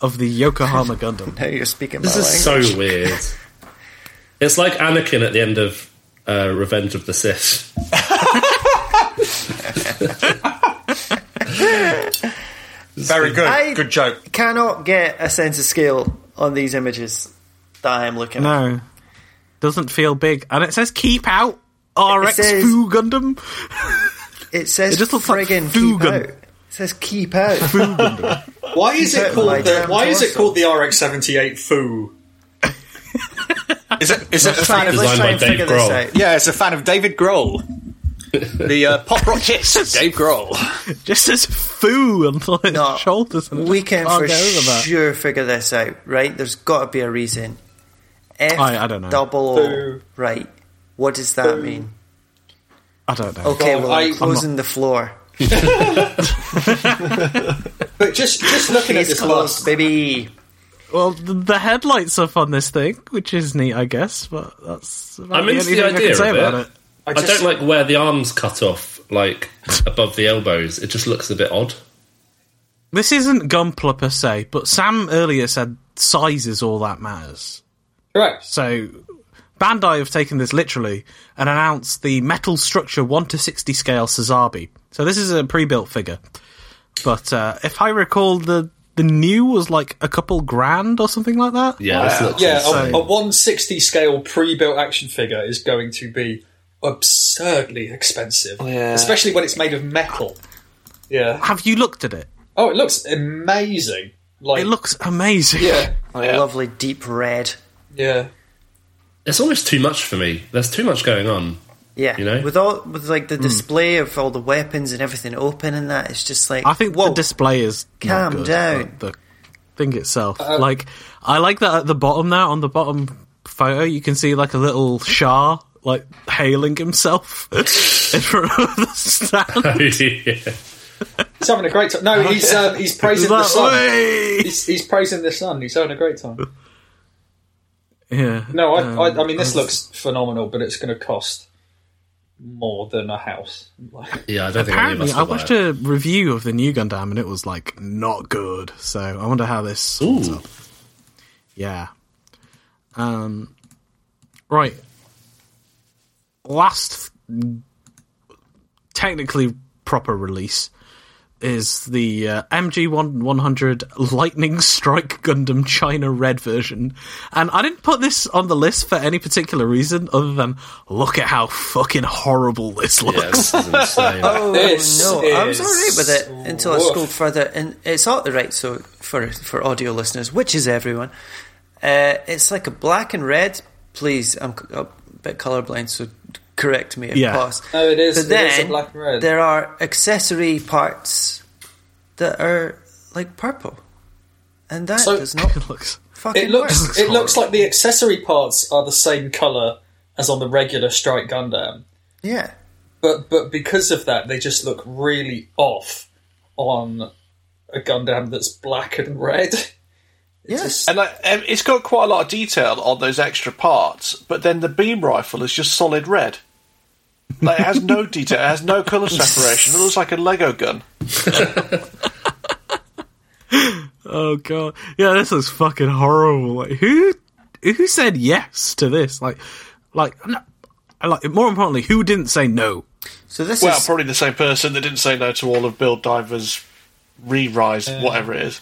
of the Yokohama Gundam. Now you're speaking my language. This is so weird. It's like Anakin at the end of uh, Revenge of the Sith. Very good. I good joke. Cannot get a sense of scale on these images that I am looking no. at. No. Doesn't feel big. And it says keep out R X says, Foo Gundam. It says it just looks friggin' like Foo keep Gundam. Out. It says keep out. Foo Gundam. Why is it called the why is it called the R X seventy-eight Foo? Is it is it a fan of let's try and figure this out. Yeah, it's a fan of David Grohl. The uh, pop rockets. Dave Grohl. Just as foo and like no, shoulders. And we can for sure figure this out, right? There's got to be a reason. F I, I don't know. Double O. Right. What does that foo. mean? I don't know. Okay, well, I'm closing the floor. But just just looking Case at this close, class, baby. Well, the, the headlights up on this thing, which is neat, I guess. But that's about I'm into the idea I can say of it. About it. I, just, I don't like where the arms cut off, like above the elbows. It just looks a bit odd. This isn't Gunpla per se, but Sam earlier said size is all that matters. Correct. So Bandai have taken this literally and announced the metal structure one to sixty scale Sazabi. So this is a pre-built figure. But uh, if I recall, the the new was like a couple grand or something like that. Yeah, that's wow. yeah. A, a one sixty scale pre-built action figure is going to be absurdly expensive, yeah. especially when it's made of metal. Yeah. Have you looked at it? Oh, it looks amazing. Like, it looks amazing. Yeah, like yeah. a lovely deep red. Yeah. It's almost too much for me. There's too much going on. Yeah, you know? with all with like the display mm. of all the weapons and everything open and that, it's just like I think whoa, the display is calm good, down. The thing itself, uh, like I like that at the bottom now on the bottom photo, you can see like a little Char like hailing himself in front of the stand. yeah. He's having a great time. No, he's um, he's praising the sun. He's, he's praising the sun. He's having a great time. Yeah. No, I, um, I, I mean, this looks phenomenal, but it's going to cost more than a house. yeah, I don't Apparently, think I watched it. a review of the New Gundam, and it was like not good. So I wonder how this holds up. Yeah. Um. Right. Last, technically proper release is the uh, M G one hundred Lightning Strike Gundam China Red version. And I didn't put this on the list for any particular reason other than, look at how fucking horrible this looks. Yeah, this is insane. oh, this no. Is I was all right with it until woof. I scrolled further. And it's all right, so for, for audio listeners, which is everyone, uh, it's like a black and red. Please, I'm a bit colorblind, so correct me if yeah. possible. No, it is. But it then is black and red. There are accessory parts that are like purple, and that so does not look fucking. It looks. Work. It looks like the accessory parts are the same color as on the regular Strike Gundam. Yeah, but but because of that, they just look really off on a Gundam that's black and red. It's yes, a... and like, it's got quite a lot of detail on those extra parts, but then the beam rifle is just solid red. Like, it has no detail, it has no colour separation. It looks like a Lego gun. Oh god, yeah, this looks fucking horrible. Like, who, who said yes to this? Like, like, no, like. More importantly, who didn't say no? So this well, is... probably the same person that didn't say no to all of Build Diver's re-rise, um... whatever it is.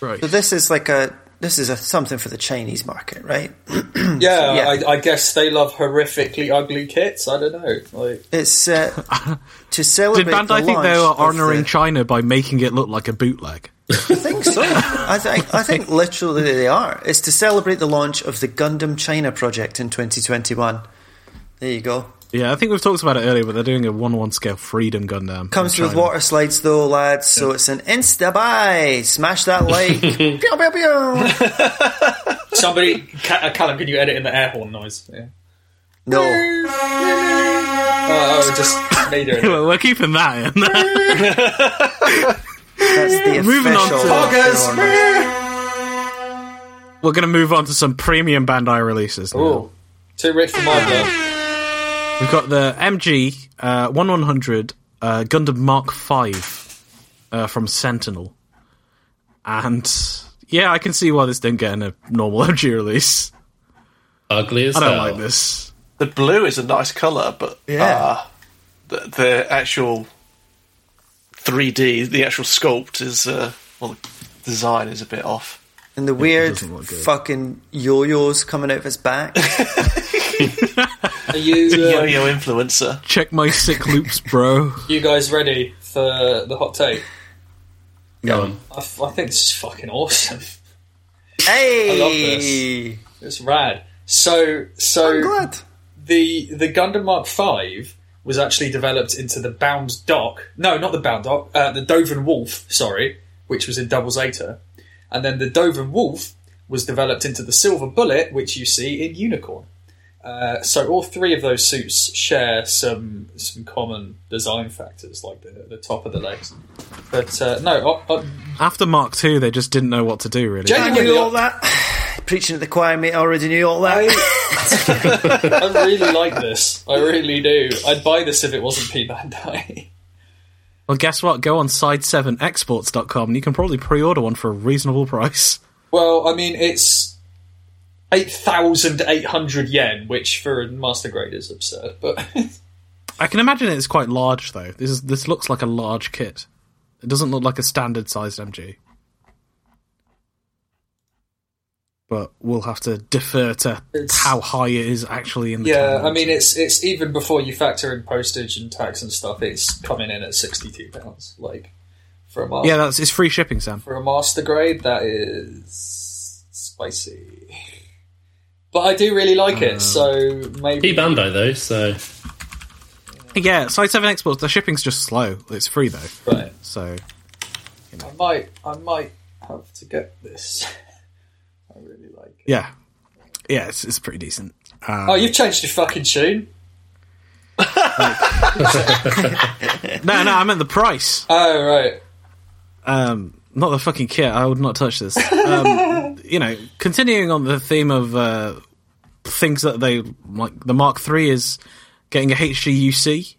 Right. So this is like a this is a something for the Chinese market, right? yeah, so, yeah. I, I guess they love horrifically ugly kits. I don't know. Like it's uh, to celebrate. Did Bandai the think they were honouring the... China by making it look like a bootleg? I think so. I think I think literally they are. It's to celebrate the launch of the Gundam China project in twenty twenty-one. There you go. Yeah, I think we've talked about it earlier, but they're doing a one-to-one scale Freedom Gundam. Comes with water slides, though, lads, so yeah. It's an insta-buy. Smash that like. Pew, pew, pew. Somebody, Callum, can you edit in the air horn noise? Yeah. No. oh, oh, just me doing it. We're keeping that in. That's the official. Moving on to August. We're going to move on to some premium Bandai releases now. Ooh, too rich for my blood. We've got the M G uh, eleven hundred uh, Gundam Mark five uh, from Sentinel. And, yeah, I can see why this didn't get in a normal M G release. Ugly as hell. I don't hell. like this. The blue is a nice colour, but yeah. uh, the, the actual three D, the actual sculpt is, uh, well, the design is a bit off. And the weird fucking yo-yos coming out of his back. Are you uh, yo-yo influencer? Check my sick loops, bro. You guys ready for the hot take? Go on. I, f- I think this is fucking awesome. Hey, I love this. It's rad. So, so I'm glad. the the Gundam Mark five was actually developed into the Bound Doc. No, not the Bound Doc. Uh, the Doven Wolf, sorry, which was in Double Zeta. And then the Doven Wolf was developed into the Silver Bullet, which you see in Unicorn. Uh, so all three of those suits share some some common design factors, like the, the top of the legs. But uh, no, I, I, after Mark Two, they just didn't know what to do. Really, I knew all that. Preaching at the choir, mate. I already knew all that. I, I really like this. I really do. I'd buy this if it wasn't P Bandai. Well, guess what? Go on side seven exports dot com and you can probably pre-order one for a reasonable price. Well, I mean, it's eight thousand eight hundred yen, which for a master grade is absurd, but I can imagine it's quite large though. This is, this looks like a large kit. It doesn't look like a standard sized M G. But we'll have to defer to it's, how high it is actually in the Yeah, tournament. I mean it's it's even before you factor in postage and tax and stuff, it's coming in at sixty-two pounds. Like for a master, Yeah, that's it's free shipping, Sam. For a master grade, that is spicy. But I do really like it, um, so maybe... Bandai though, so... Yeah, Side seven Exports, the shipping's just slow. It's free, though. Right. So... You know. I might I might have to get this. I really like it. Yeah. Yeah, it's, it's pretty decent. Um, oh, you've changed your fucking tune. Like, no, no, I meant the price. Oh, right. Um... Not the fucking kit. I would not touch this. Um, you know, continuing on the theme of uh, things that they like, the Mark three is getting a H G U C.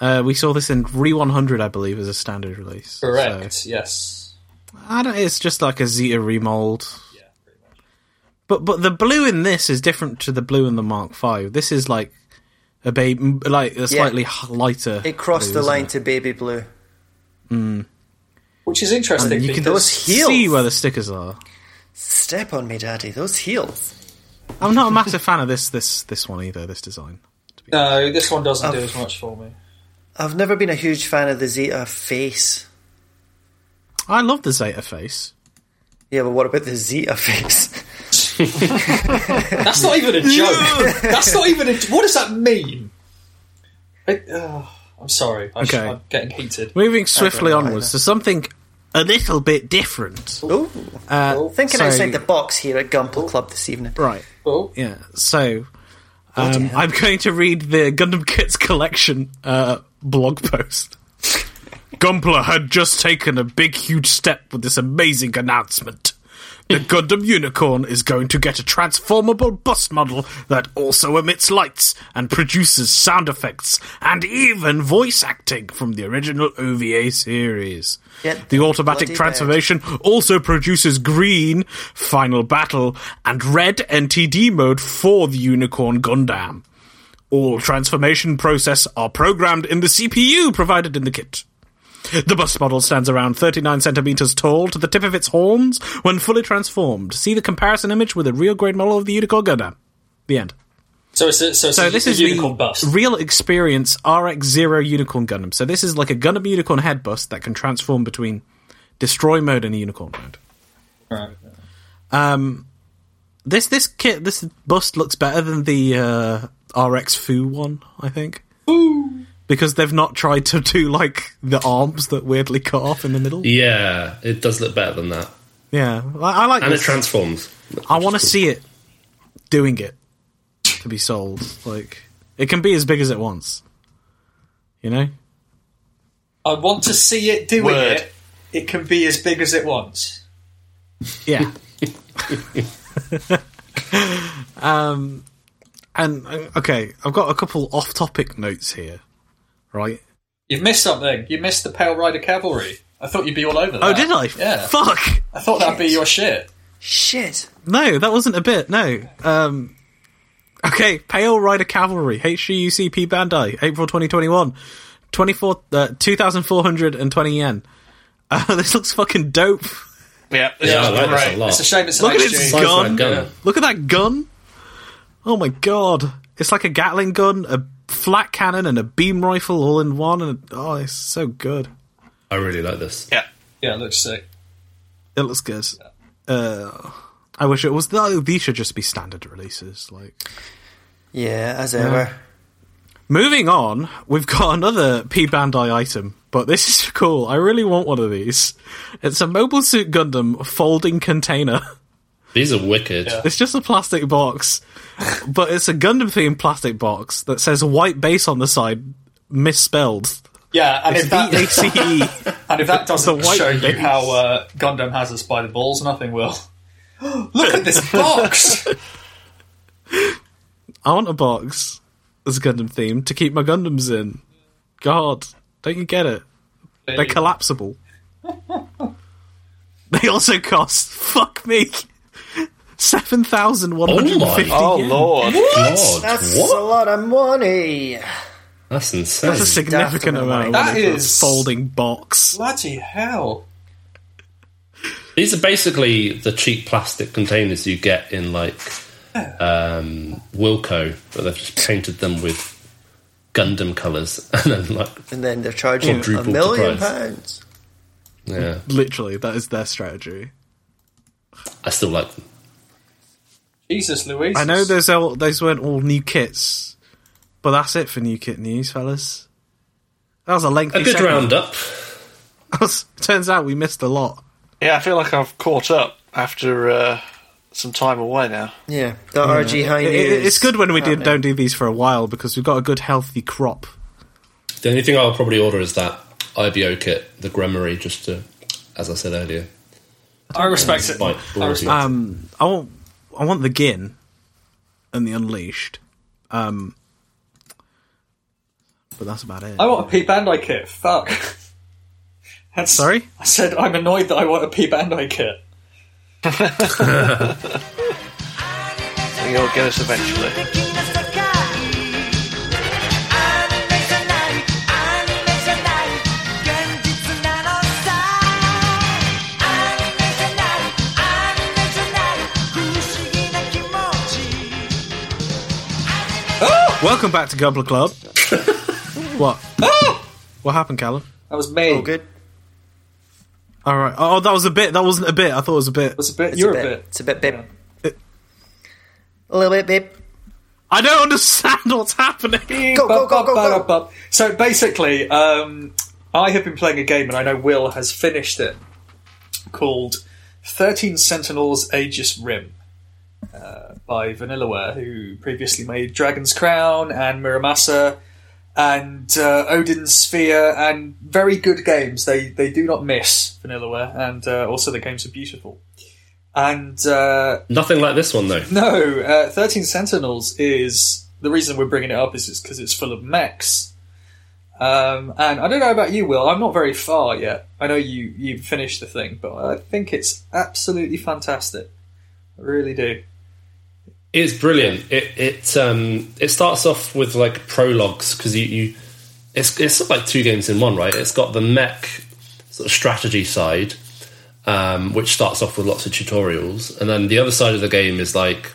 Uh, we saw this in Re one hundred, I believe, as a standard release. Correct. So, yes. I don't. It's just like a Zeta remold. Yeah, pretty much. But but the blue in this is different to the blue in the Mark five. This is like a baby, like a slightly yeah. lighter. It crossed blue, the line it? to baby blue. Hmm. Which is interesting. And you can those heels. see where the stickers are. Step on me, Daddy. Those heels. I'm not a massive fan of this this this one either. This design. No, this one doesn't I've, do as much for me. I've never been a huge fan of the Zeta face. I love the Zeta face. Yeah, but what about the Zeta face? That's not even a joke. That's not even a. What does that mean? It, uh, I'm sorry. I'm, okay. I'm getting heated. Moving swiftly onwards to something a little bit different. Ooh. Uh, Ooh. Thinking so, outside the box here at Gunpel Ooh. Club this evening. Right. Ooh. Yeah. So, um, oh, I'm going to read the Gundam Kits Collection uh, blog post. Gunpla had just taken a big, huge step with this amazing announcement. The Gundam Unicorn is going to get a transformable bus model that also emits lights and produces sound effects and even voice acting from the original O V A series. Get the automatic transformation bird. also produces green, final battle, and red N T D mode for the Unicorn Gundam. All transformation processes are programmed in the C P U provided in the kit. The bus model stands around thirty-nine centimetres tall to the tip of its horns when fully transformed. See the comparison image with a real grade model of the Unicorn Gundam. The end. So, it's a, so, it's so a, this is unicorn the bus. Real experience R X zero Unicorn Gundam. So this is like a Gundam Unicorn head bus that can transform between destroy mode and unicorn mode. Right. Um, this this kit this bus looks better than the uh, R X Foo one, I think. Ooh. Because they've not tried to do, like, the arms that weirdly cut off in the middle. Yeah, it does look better than that. Yeah, I, I like and this. And it transforms. I want to cool. see it doing it to be sold. Like, it can be as big as it wants. You know? I want to see it doing Word. it. It can be as big as it wants. Yeah. um, and, okay, I've got a couple off-topic notes here. Right. You've missed something. You missed the Pale Rider Cavalry. I thought you'd be all over that. Oh, did I? Yeah. Fuck! I thought shit. that'd be your shit. Shit. No, that wasn't a bit, no. Um, okay, Pale Rider Cavalry, H G U C P Bandai, April twenty twenty-one. twenty-four, uh, two thousand four hundred twenty yen. Uh, this looks fucking dope. Yeah, this yeah, looks great. It's, right. it's a shame it's an Look at its gun. gun. Yeah. Look at that gun. Oh my god. It's like a Gatling gun, a flat cannon and a beam rifle all in one, and oh, it's so good. I really like this. Yeah, yeah, it looks sick. It looks good. Yeah. Uh, I wish it was. These should just be standard releases, like yeah, as yeah. ever. Moving on, we've got another P-Bandai item, but this is cool. I really want one of these. It's a Mobile Suit Gundam folding container. These are wicked. Yeah. It's just a plastic box, but it's a Gundam-themed plastic box that says white base on the side, misspelled. Yeah, and it's if that V A C E. And if that doesn't show base. you how uh, Gundam has us by the balls, nothing will. Look at this box! I want a box as Gundam themed to keep my Gundams in. God, don't you get it? They're collapsible. They also cost, fuck me, seven thousand one hundred fifty oh, yen. Oh, Lord. What? Lord. That's what? a lot of money. That's insane. That's a significant Definitely. amount of that money is... for a folding box. Bloody hell. These are basically the cheap plastic containers you get in, like, um, Wilco, but they've just painted them with Gundam colours. And then, like, and then they're charging a million pounds. Yeah. Literally, that is their strategy. I still like them. Jesus, Louise. I know those, all, those weren't all new kits, but that's it for new kit news, fellas. That was a lengthy A good segment. roundup. Was, turns out we missed a lot. Yeah, I feel like I've caught up after uh, some time away now. Yeah, the yeah. R G high news. It, it, it's good when we did, don't do these for a while because we've got a good, healthy crop. The only thing I'll probably order is that I B O kit, the Gremmery, just to, as I said earlier. I, I respect it. I, respect um, I, want, I want the Gin and the Unleashed. Um, but that's about it. I want a P-Bandai kit, fuck. That's, Sorry? I said I'm annoyed that I want a P-Bandai kit. You'll get us eventually. Oh! Welcome back to Gobbler Club. What? Oh! What happened, Callum? That was me. All good. All right. Oh, that was a bit. That wasn't a bit. I thought it was a bit. It's a bit. It's You're a bit. bit. It's a bit, bip. It. A little bit, bip. I don't understand what's happening. Go, go, go, go, go. So basically, um, I have been playing a game, and I know Will has finished it, called thirteen Sentinels Aegis Rim uh, by Vanillaware, who previously made Dragon's Crown and Muramasa and uh, Odin's Sphere, and very good games. They they do not miss, Vanillaware, and uh, also the games are beautiful. And uh, nothing like this one, though. No, uh, thirteen Sentinels is... The reason we're bringing it up is because it's, it's full of mechs. Um, and I don't know about you, Will. I'm not very far yet. I know you, you've finished the thing, but I think it's absolutely fantastic. I really do. It's brilliant. It it um it starts off with like prologues because you, you it's it's sort of like two games in one, right? It's got the mech sort of strategy side, um, which starts off with lots of tutorials, and then the other side of the game is like,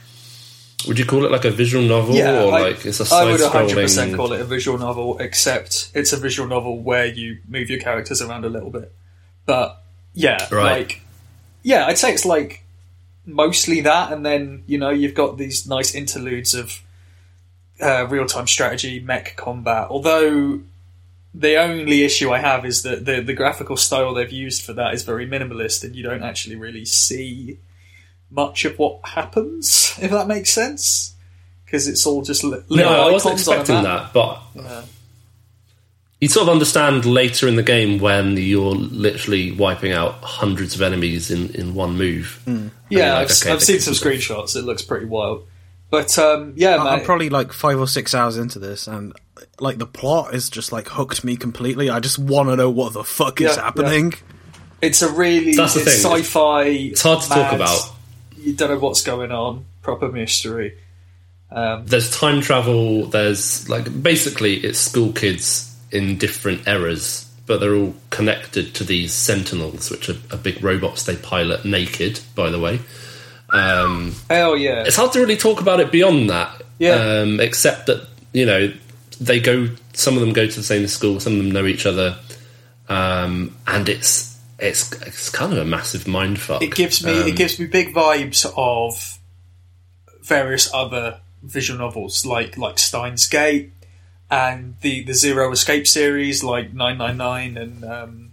would you call it like a visual novel yeah, or I, like it's a side-scrolling? I would one hundred percent call it a visual novel, except it's a visual novel where you move your characters around a little bit. But yeah, right. like yeah, I'd say it's like. mostly that, and then you know you've got these nice interludes of uh, real-time strategy, mech combat. Although the only issue I have is that the, the graphical style they've used for that is very minimalist, and you don't actually really see much of what happens. If that makes sense, because it's all just li- little no, icons. I wasn't expecting that, but yeah. you sort of understand later in the game when you're literally wiping out hundreds of enemies in, in one move. Mm. Yeah, like, I've, okay, I've seen some stuff. screenshots. It looks pretty wild. But, um, yeah, I, man, I'm probably like five or six hours into this, and like the plot is just like hooked me completely. I just want to know what the fuck yeah, is happening. Yeah. It's a really That's it's the thing. sci-fi... It's hard to mad, talk about. You don't know what's going on. Proper mystery. Um, there's time travel. There's, like, basically it's school kids... in different eras, but they're all connected to these Sentinels, which are, are big robots they pilot naked, by the way. Um, Hell yeah. It's hard to really talk about it beyond that, yeah. um, except that, you know, they go, some of them go to the same school, some of them know each other, um, and it's it's it's kind of a massive mindfuck. It gives me um, it gives me big vibes of various other visual novels, like like Steins Gate, and the, the Zero Escape series, like nine nine nine and um,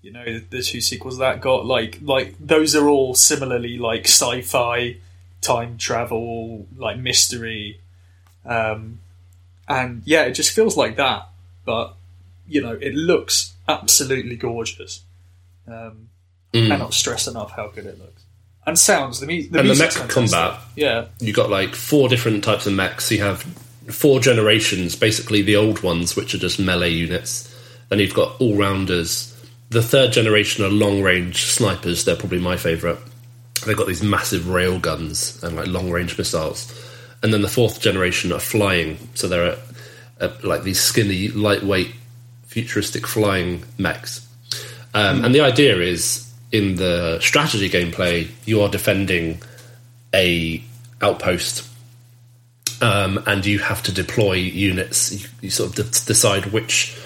you know the, the two sequels that got, like like those are all similarly like sci-fi, time travel, like mystery, um, and yeah, it just feels like that. But you know, it looks absolutely gorgeous. Um, mm. Cannot stress enough how good it looks. And sounds, the, mu- the and music. And the mech combat, yeah. You've got like four different types of mechs. You have four generations, basically the old ones, which are just melee units. Then you've got all-rounders. The third generation are long-range snipers. They're probably my favourite. They've got these massive rail guns and like long-range missiles. And then the fourth generation are flying. So they're a, a, like these skinny, lightweight, futuristic flying mechs. Um, mm. And the idea is, in the strategy gameplay, you are defending a outpost, um, and you have to deploy units. You, you sort of de- decide which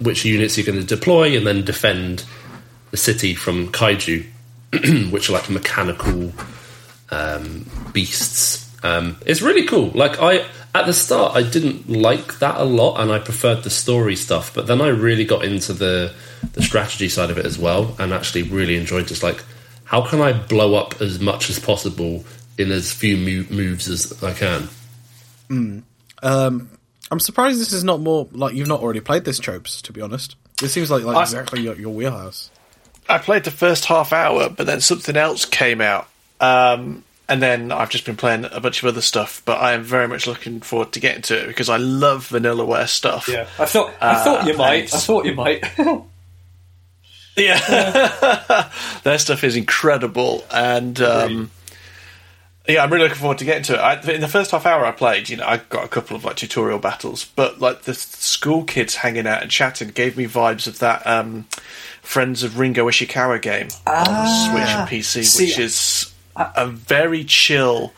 which units you're going to deploy, and then defend the city from kaiju, which are like mechanical um, beasts. Um, it's really cool. Like I at the start, I didn't like that a lot, and I preferred the story stuff. But then I really got into the the strategy side of it as well, and actually really enjoyed just like, how can I blow up as much as possible in as few mo- moves as I can. mm. um, I'm surprised this is not more like, you've not already played this, Tropes, to be honest. It seems like, like I, exactly your, your wheelhouse. I played the first half hour, but then something else came out, um, and then I've just been playing a bunch of other stuff, but I am very much looking forward to getting to it because I love vanillaware stuff. Yeah, I thought I thought uh, you might I thought you might Yeah, their stuff is incredible, and um, yeah, I'm really looking forward to getting to it. I, in the first half hour I played, you know, I got a couple of like tutorial battles, but like the school kids hanging out and chatting gave me vibes of that um, Friends of Ringo Ishikawa game ah, on Switch and P C, see, which is a very chill.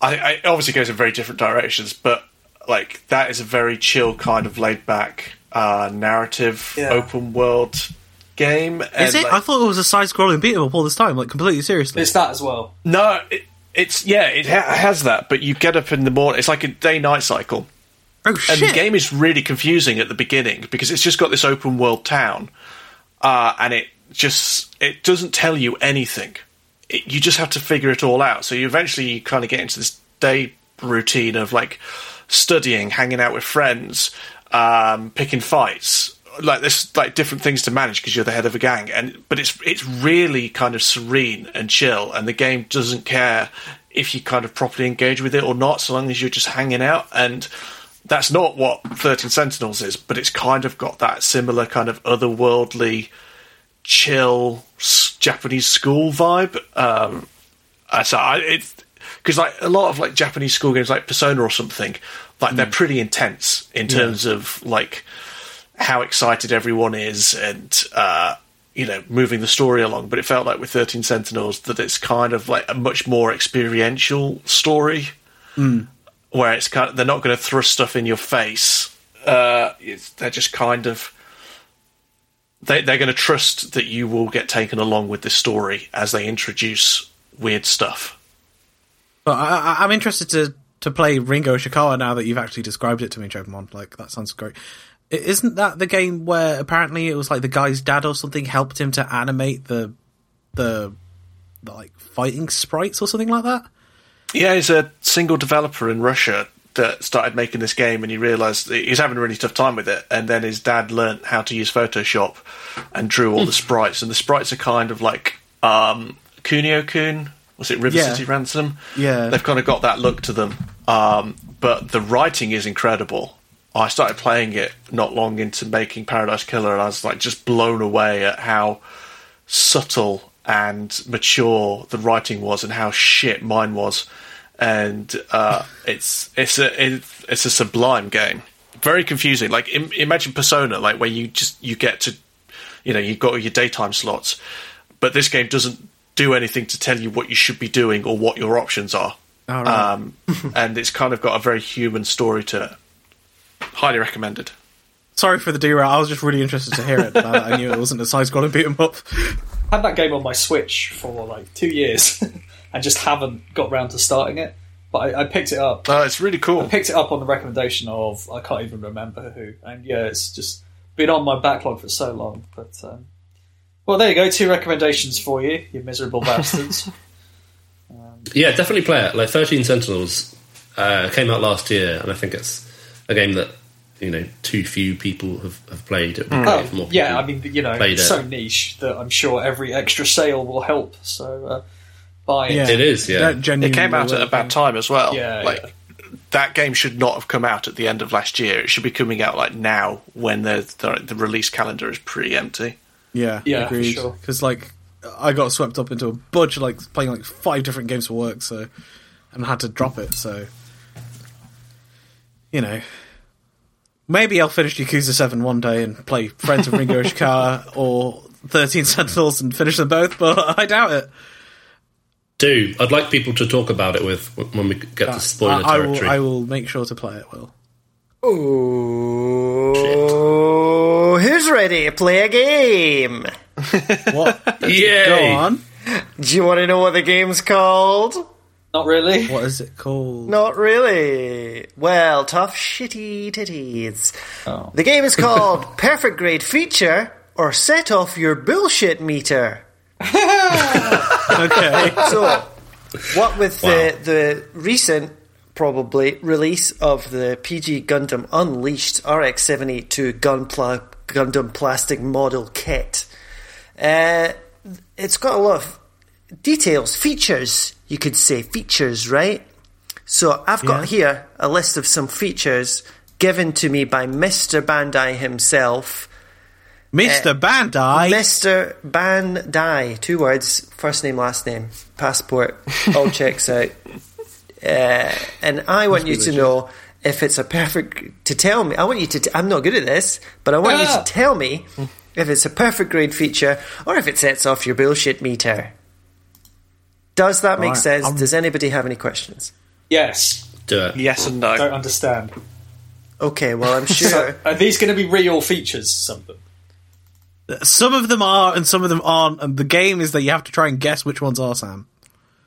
I, I it obviously goes in very different directions, but like that is a very chill kind of laid back uh, narrative, yeah. open world. Game. And is it? Like, I thought it was a side-scrolling beat-em-up all this time, like completely seriously. It's that as well. No, it, it's yeah, it ha- has that, but you get up in the morning. It's like a day-night cycle. Oh shit! And the game is really confusing at the beginning because it's just got this open-world town, uh, and it just it doesn't tell you anything. It, you just have to figure it all out. So you eventually kind of get into this day routine of like studying, hanging out with friends, um, picking fights. Like there's like different things to manage because you're the head of a gang, and but it's it's really kind of serene and chill, and the game doesn't care if you kind of properly engage with it or not, so long as you're just hanging out. And that's not what thirteen Sentinels is, but it's kind of got that similar kind of otherworldly, chill Japanese school vibe. Um, so I, it's because like a lot of like Japanese school games, like Persona or something, like mm. they're pretty intense in terms yeah. of like. How excited everyone is, and uh, you know, moving the story along. But it felt like with thirteen Sentinels that it's kind of like a much more experiential story, mm. where it's kind of, they're not going to thrust stuff in your face. Uh, it's, they're just kind of they, they're going to trust that you will get taken along with this story as they introduce weird stuff. Well, I, I'm interested to to play Ringo Ishikawa now that you've actually described it to me, Chopamon. Like that sounds great. Isn't that the game where apparently it was like the guy's dad or something helped him to animate the, the, the like fighting sprites or something like that? Yeah, he's a single developer in Russia that started making this game, and he realised he was having a really tough time with it. And then his dad learnt how to use Photoshop and drew all the sprites. And the sprites are kind of like um, Kunio-kun. Was it River yeah. City Ransom? Yeah, they've kind of got that look to them. Um, but the writing is incredible. I started playing it not long into making Paradise Killer, and I was like just blown away at how subtle and mature the writing was, and how shit mine was. And uh, it's it's a it's a sublime game, very confusing. Like im- imagine Persona, like where you just you get to, you know, you've got your daytime slots, but this game doesn't do anything to tell you what you should be doing or what your options are. Oh, right. um, and it's kind of got a very human story to it. Highly recommended. Sorry for the derail. I was just really interested to hear it. But I knew it wasn't a side scroller beat 'em up. I had that game on my Switch for like two years and just haven't got round to starting it. But I, I picked it up. Oh, it's really cool. I picked it up on the recommendation of, I can't even remember who. And yeah, it's just been on my backlog for so long. But um, well, there you go. Two recommendations for you, you miserable bastards. Um, yeah, definitely play it. Like thirteen Sentinels uh, came out last year, and I think it's a game that, you know, too few people have, have played. It mm. oh, more yeah, I mean, you know, it's so it. niche that I'm sure every extra sale will help. So uh, buy it. Yeah. It is, yeah. It came out at a bad time as well. Yeah, like yeah. That game should not have come out at the end of last year. It should be coming out like now, when the the, the release calendar is pretty empty. Yeah, yeah, agreed. For sure. Because like, I got swept up into a bunch of like playing like five different games for work, so and had to drop it. So you know. Maybe I'll finish Yakuza seven one day and play Friends of Ringo Ishikawa or thirteen Sentinels and finish them both, but I doubt it. Do. I'd like people to talk about it with when we get that, to spoiler I, I territory. Will, I will make sure to play it, Will. Oh, shit. Who's ready to play a game? What? Yay. Go on. Do you want to know what the game's called? Not really. What is it called? Not really. Well, tough shitty titties. Oh. The game is called Perfect Grade Feature or Set Off Your Bullshit Meter. Okay. So, what with wow. the, the recent, probably, release of the P G Gundam Unleashed R X seven eighty-two Gunpla- Gundam Plastic Model Kit, uh, it's got a lot of details, features, you could say features, right? So I've got yeah. here a list of some features given to me by Mister Bandai himself. Mister Uh, Bandai? Mister Bandai. Two words, first name, last name, passport, all checks out. Uh, and I want you to know if it's a perfect... To tell me, I want you to... T- I'm not good at this, but I want yeah. you to tell me if it's a perfect grade feature or if it sets off your bullshit meter. Does that make right. sense? I'm... Does anybody have any questions? Yes. Do it. Yes and no. Don't understand. Okay, well, I'm sure... So are these going to be real features, some of them? Some of them are and some of them aren't, and the game is that you have to try and guess which ones are, Sam.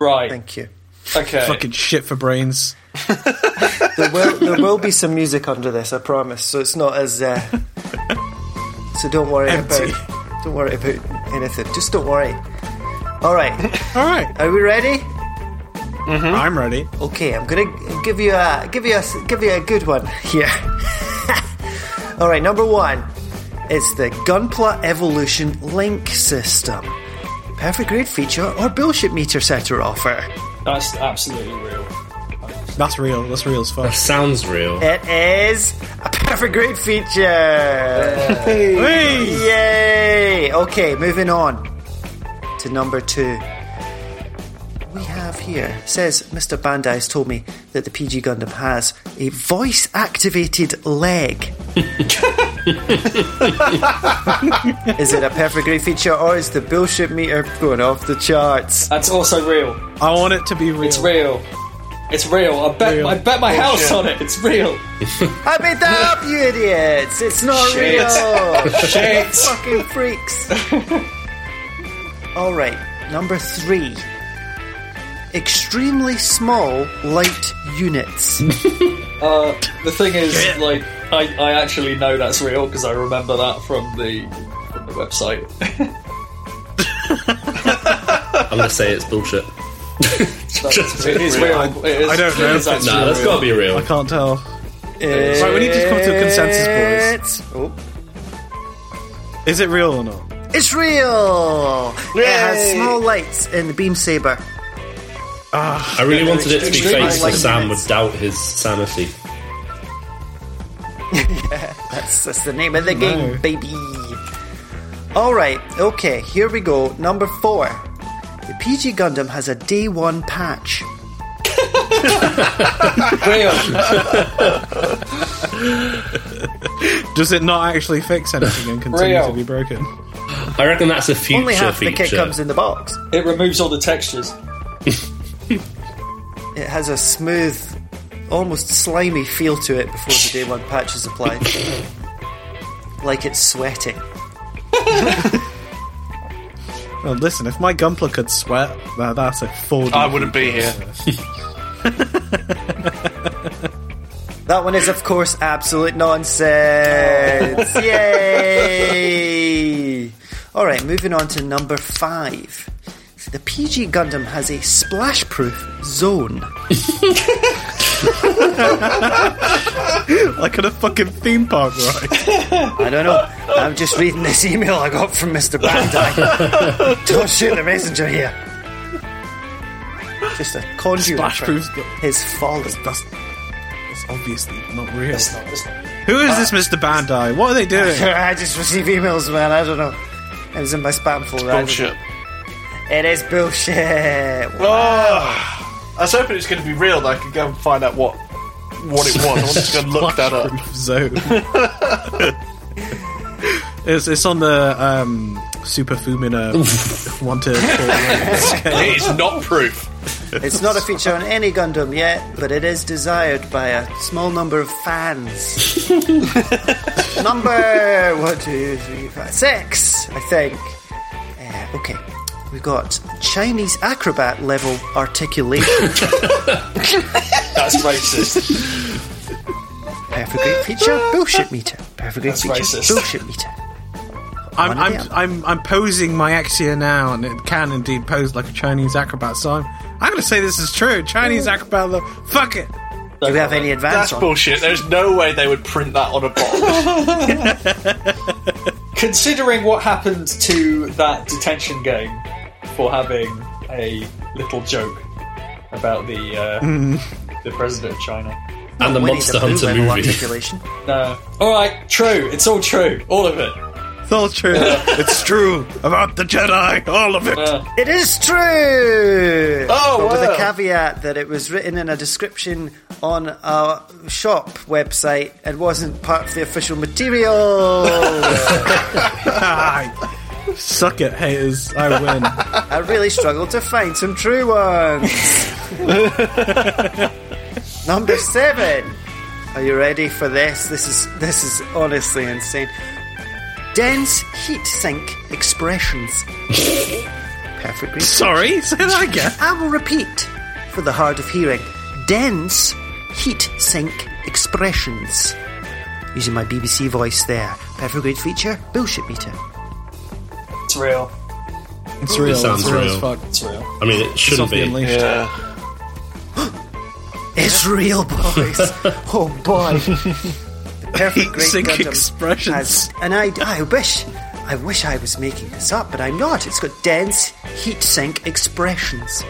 Right. Thank you. Okay. Fucking shit for brains. There will, there will be some music under this, I promise, so it's not as... Uh... So don't worry Empty. about... Don't worry about anything. Just don't worry. All right. All right. Are we ready? Mm-hmm. I'm ready. Okay, I'm gonna give you a give you a give you a good one here. All right, number one, it's the Gunpla Evolution Link System. Perfect grade feature or bullshit meter setter offer. That's absolutely real. That's real. That's real as fuck. That sounds real. It is a perfect grade feature. Hey. Hey. Yay! Okay, moving on. To number two, we have here, says Mister Bandai has told me that the P G Gundam has a voice activated leg. Is it a perfect grade feature or is the bullshit meter going off the charts? That's also real. I want it to be real. It's real. It's real. I bet real. I bet my bullshit. house on it. It's real. I made that up, you idiots. It's not Shit. real. Shit. Fucking freaks. Alright, number three. Extremely small light units. uh, the thing is, like, I, I actually know that's real because I remember that from the, from the website. I'm going to say it's bullshit. Just it is real. real. It is, I don't know. It is actually nah, that's got to be real. I can't tell. It's right, we need to come to a consensus, boys. Oh. Is it real or not? It's real! Yay! It has small lights in the beam saber. Uh, I really wanted it to be fake so Sam would doubt his sanity. Yeah, that's, that's the name of the game, no. baby. Alright, okay, here we go. Number four. The P G Gundam has a day one patch. Real. Does it not actually fix anything and continue real. to be broken? I reckon that's a future Only half feature. The kit comes in the box. It removes all the textures. It has a smooth, almost slimy feel to it before the day one patch is applied. Like it's sweating. Well, listen, if my Gunpla could sweat, well, that's a four D. I wouldn't be here. That one is, of course, absolute nonsense. Yay! Alright, moving on to number five. The P G Gundam has a splash-proof zone. Like in a fucking theme park, right? I don't know. I'm just reading this email I got from Mister Bandai. Don't shoot the messenger here. Just a conduit for his folly. That's, that's, that's obviously not real. It's not, it's not. Who is uh, this Mister Bandai? What are they doing? I just receive emails, man. I don't know. It was in my spam folder. Bullshit. It is bullshit. Wow. Oh, I was hoping it was going to be real, and I could go and find out what what it was. I'm just going to look that up. Zone. it's, it's on the um, Super Fumina one to four. It is not proof. It's not a feature on any Gundam yet, but it is desired by a small number of fans. Number one, two, three, five, six, I think. Uh, okay. We've got Chinese acrobat level articulation. That's racist. Perfect great feature, bullshit meter. Perfect great That's feature, racist. bullshit meter. I'm I'm, I'm I'm posing my Exia now, and it can indeed pose like a Chinese acrobat. So I'm I'm going to say this is true. Chinese acrobat level. Fuck it. Do we have any advance? That's on? bullshit. There's no way they would print that on a box. Considering what happened to that detention game. For having a little joke about the uh, mm. the president of China and the Monster Hunter movie. No, all right, true. It's all true. All of it. It's all true. Yeah. It's true about the Jedi. All of it. Yeah. It is true. Oh, but wow. With a caveat that it was written in a description on our shop website and wasn't part of the official material. Suck it, haters. I win. I really struggled to find some true ones. Number seven. Are you ready for this? This is this is honestly insane. Dense heat sink expressions. Perfect reason. Sorry, say that again. I will repeat for the hard of hearing. Dense heat sink expressions. Using my B B C voice there. Perfect great feature. Bullshit meter. It's real. It's real. It sounds it's real. real. As fuck. It's real. I mean, it shouldn't be. Unleashed. Yeah. It's real, boys. Oh boy. The perfect great Gundam expressions. Has, and I, I wish, I wish I was making this up, but I'm not. It's got dense heat sink expressions.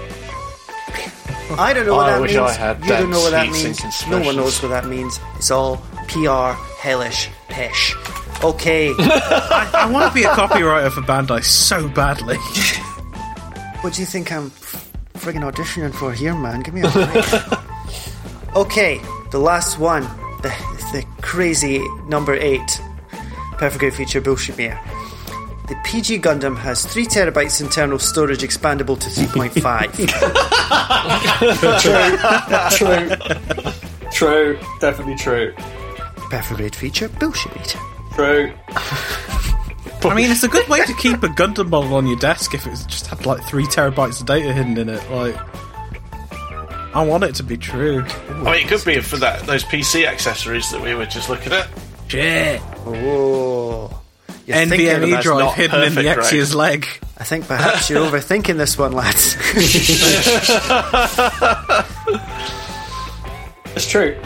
I don't know what I that wish means. I had you don't know what that means. No one knows what that means. It's all P R, hellish, pish. Okay. I, I want to be a copywriter for Bandai so badly. What do you think I'm f- friggin' auditioning for here, man? Give me a break. Okay, the last one. The, the crazy number eight. Perfect great feature, bullshit beer. The P G Gundam has three terabytes internal storage expandable to three point five. True. True. True. Definitely true. Perfect great feature, bullshit meter. True. I mean, it's a good way to keep a Gundam model on your desk if it's just had like three terabytes of data hidden in it. Like, I want it to be true. Ooh, I mean, it could be for that those P C accessories that we were just looking at. Shit. Oh. N V M E drive hidden perfect, in the Exia's right? leg. I think perhaps you're overthinking this one, lads. It's true.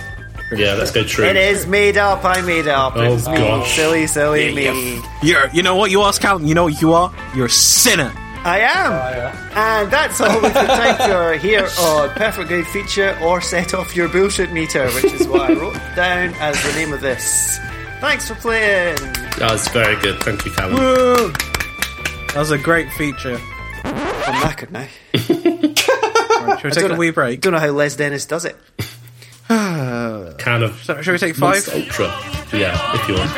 Yeah, let's go true. It is made up. I made it up. Oh, it's gosh. Silly, silly yeah, me. You're, you know what you are, Callum? You know what you are? You're a sinner. I am. Oh, yeah. And that's all we've got time for here on Perfect Great Feature or Set Off Your Bullshit Meter, which is what I wrote down as the name of this. Thanks for playing. That was very good. Thank you, Callum. Woo! That was a great feature. I'm knackered now. Right, shall we take a know, wee break? Don't know how Les Dennis does it. Kind of. So, shall we take five? Ultra. Yeah, if you want.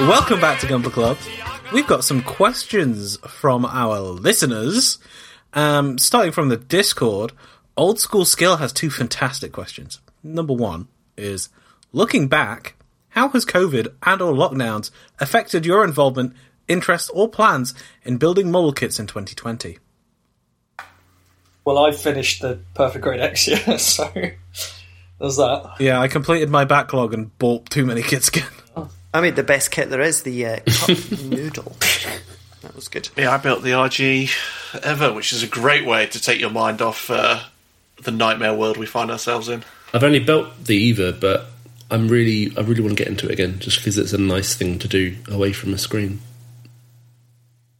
Welcome back to Gundam Club. We've got some questions from our listeners. Um, starting from the Discord, Old School Skill has two fantastic questions. Number one is, looking back, how has COVID and or lockdowns affected your involvement, interests or plans in building model kits in twenty twenty? Well, I finished the Perfect Grade X year, so there's that. Yeah, I completed my backlog and bought too many kits again. I made the best kit there is, the uh, cup noodle. That was good. Yeah, I built the R G Ever, which is a great way to take your mind off uh, the nightmare world we find ourselves in. I've only built the Eva, but I'm really, I really want to get into it again, just because it's a nice thing to do away from a screen.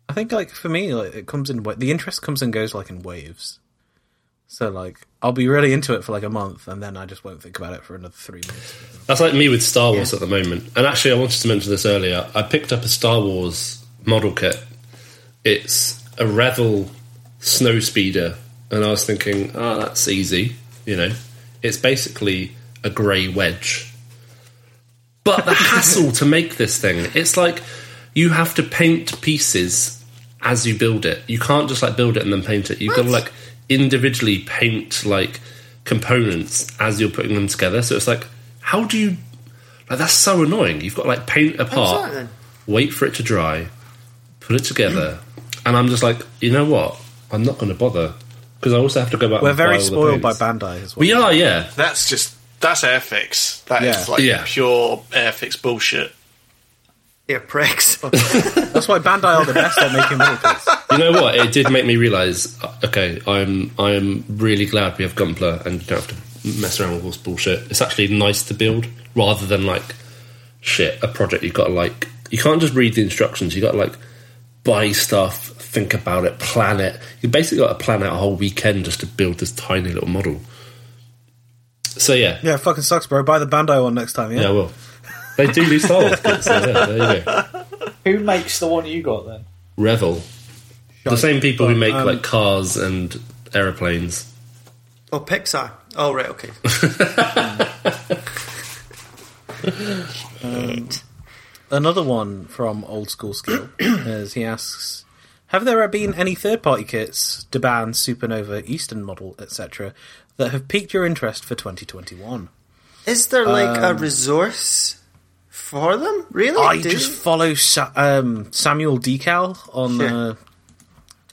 I think, like, for me, like, it comes in the interest comes and goes, like, in waves. So, like, I'll be really into it for, like, a month, and then I just won't think about it for another three months. That's like me with Star Wars yeah. at the moment. And actually, I wanted to mention this earlier. I picked up a Star Wars model kit. It's a Revel snow speeder. And I was thinking, oh, that's easy, you know. It's basically a grey wedge. But the hassle to make this thing, it's like you have to paint pieces as you build it. You can't just, like, build it and then paint it. You've what? got to, like, individually paint, like, components as you're putting them together. So it's like, how do you... Like, that's so annoying. You've got to, like, paint apart, sorry, wait for it to dry, put it together. And I'm just like, you know what? I'm not going to bother. Because I also have to go back We're and very spoiled by Bandai as well. We are, yeah. That's just... That's Airfix. That yeah. is, like, yeah. pure Airfix bullshit. Yeah, pricks. That's why Bandai are the best at making model kits. You know what? It did make me realise, okay, I'm I'm really glad we have Gunpla and you don't have to mess around with all this bullshit. It's actually nice to build rather than, like, shit, a project you've got to, like... You can't just read the instructions. You've got to, like, buy stuff, think about it, plan it. You've basically got to plan out a whole weekend just to build this tiny little model. So, yeah. Yeah, it fucking sucks, bro. Buy the Bandai one next time, yeah? Yeah, I will. They do do Star Wars kits, so yeah, there you go. Who makes the one you got, then? Revel. Shut the same people up. who make, um, like, cars and aeroplanes. Oh, Pixar. Oh, right, okay. um, another one from Old School Skill, as he asks, have there been any third-party kits, Daban, Supernova, Eastern model, et cetera, that have piqued your interest for twenty twenty-one? Is there, like, um, a resource for them? Really? I do just you? follow Sa- um, Samuel Decal on sure. uh,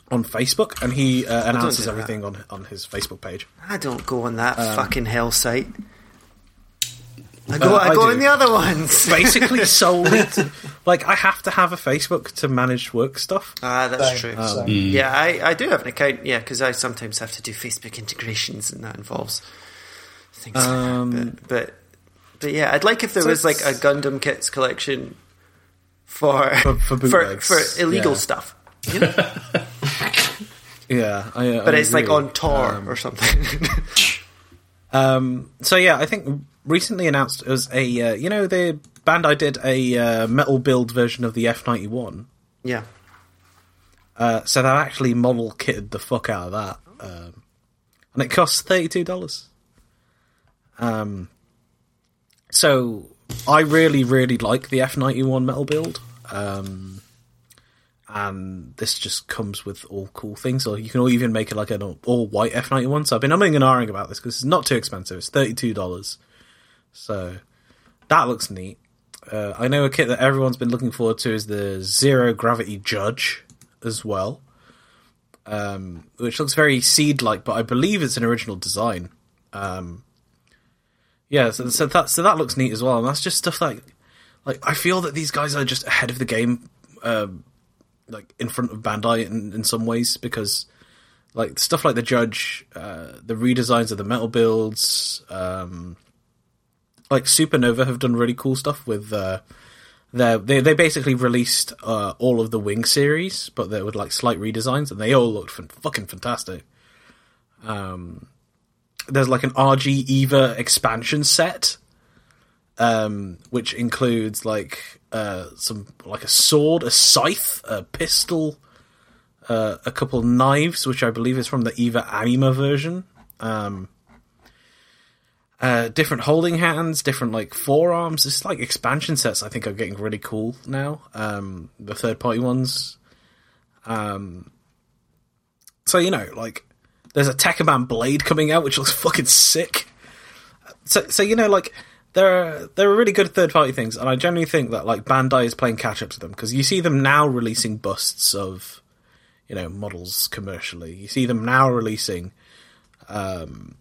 on Facebook, and he uh, announces do everything on, on his Facebook page. I don't go on that um, fucking hell site. I go, uh, I go I on the other ones. Basically solely... To, like, I have to have a Facebook to manage work stuff. Ah, that's so, true. Um, so. mm. Yeah, I, I do have an account, yeah, because I sometimes have to do Facebook integrations, and that involves... things um, like that. But, but but yeah, I'd like if there so was like a Gundam kits collection for for for, for, for illegal yeah. stuff. You know? yeah, I, but I it's agree. like on Tor um, or something. um. So yeah, I think recently announced as a uh, you know the Bandai did a uh, metal build version of the F ninety-one. Yeah. Uh, so they actually model kitted the fuck out of that, um, and it costs thirty-two dollars. Um, so I really, really like the F ninety-one metal build, um, and this just comes with all cool things. Or you can even make it like an all-white F ninety-one. So I've been umming and ahhing about this because it's not too expensive. It's thirty-two dollars, so that looks neat. Uh, I know a kit that everyone's been looking forward to is the Zero Gravity Judge as well, um, which looks very Seed-like, but I believe it's an original design. Um, Yeah, so, so that so that looks neat as well, and that's just stuff like, like I feel that these guys are just ahead of the game, um, like in front of Bandai in, in some ways because, like stuff like the Judge, uh, the redesigns of the metal builds, um, like Supernova have done really cool stuff with uh, their they they basically released uh, all of the Wing series, but they with like slight redesigns, and they all looked f- fucking fantastic. Um. There's like an R G EVA expansion set, um, which includes like uh, some like a sword, a scythe, a pistol, uh, a couple knives, which I believe is from the EVA Anima version. Um, uh, different holding hands, different like forearms. It's like expansion sets. I think are getting really cool now. Um, the third party ones. Um, so you know, like. There's a Tekkaman Blade coming out, which looks fucking sick. So, so you know, like, there are, there are really good third-party things, and I generally think that, like, Bandai is playing catch-up to them, because you see them now releasing busts of, you know, models commercially. You see them now releasing um,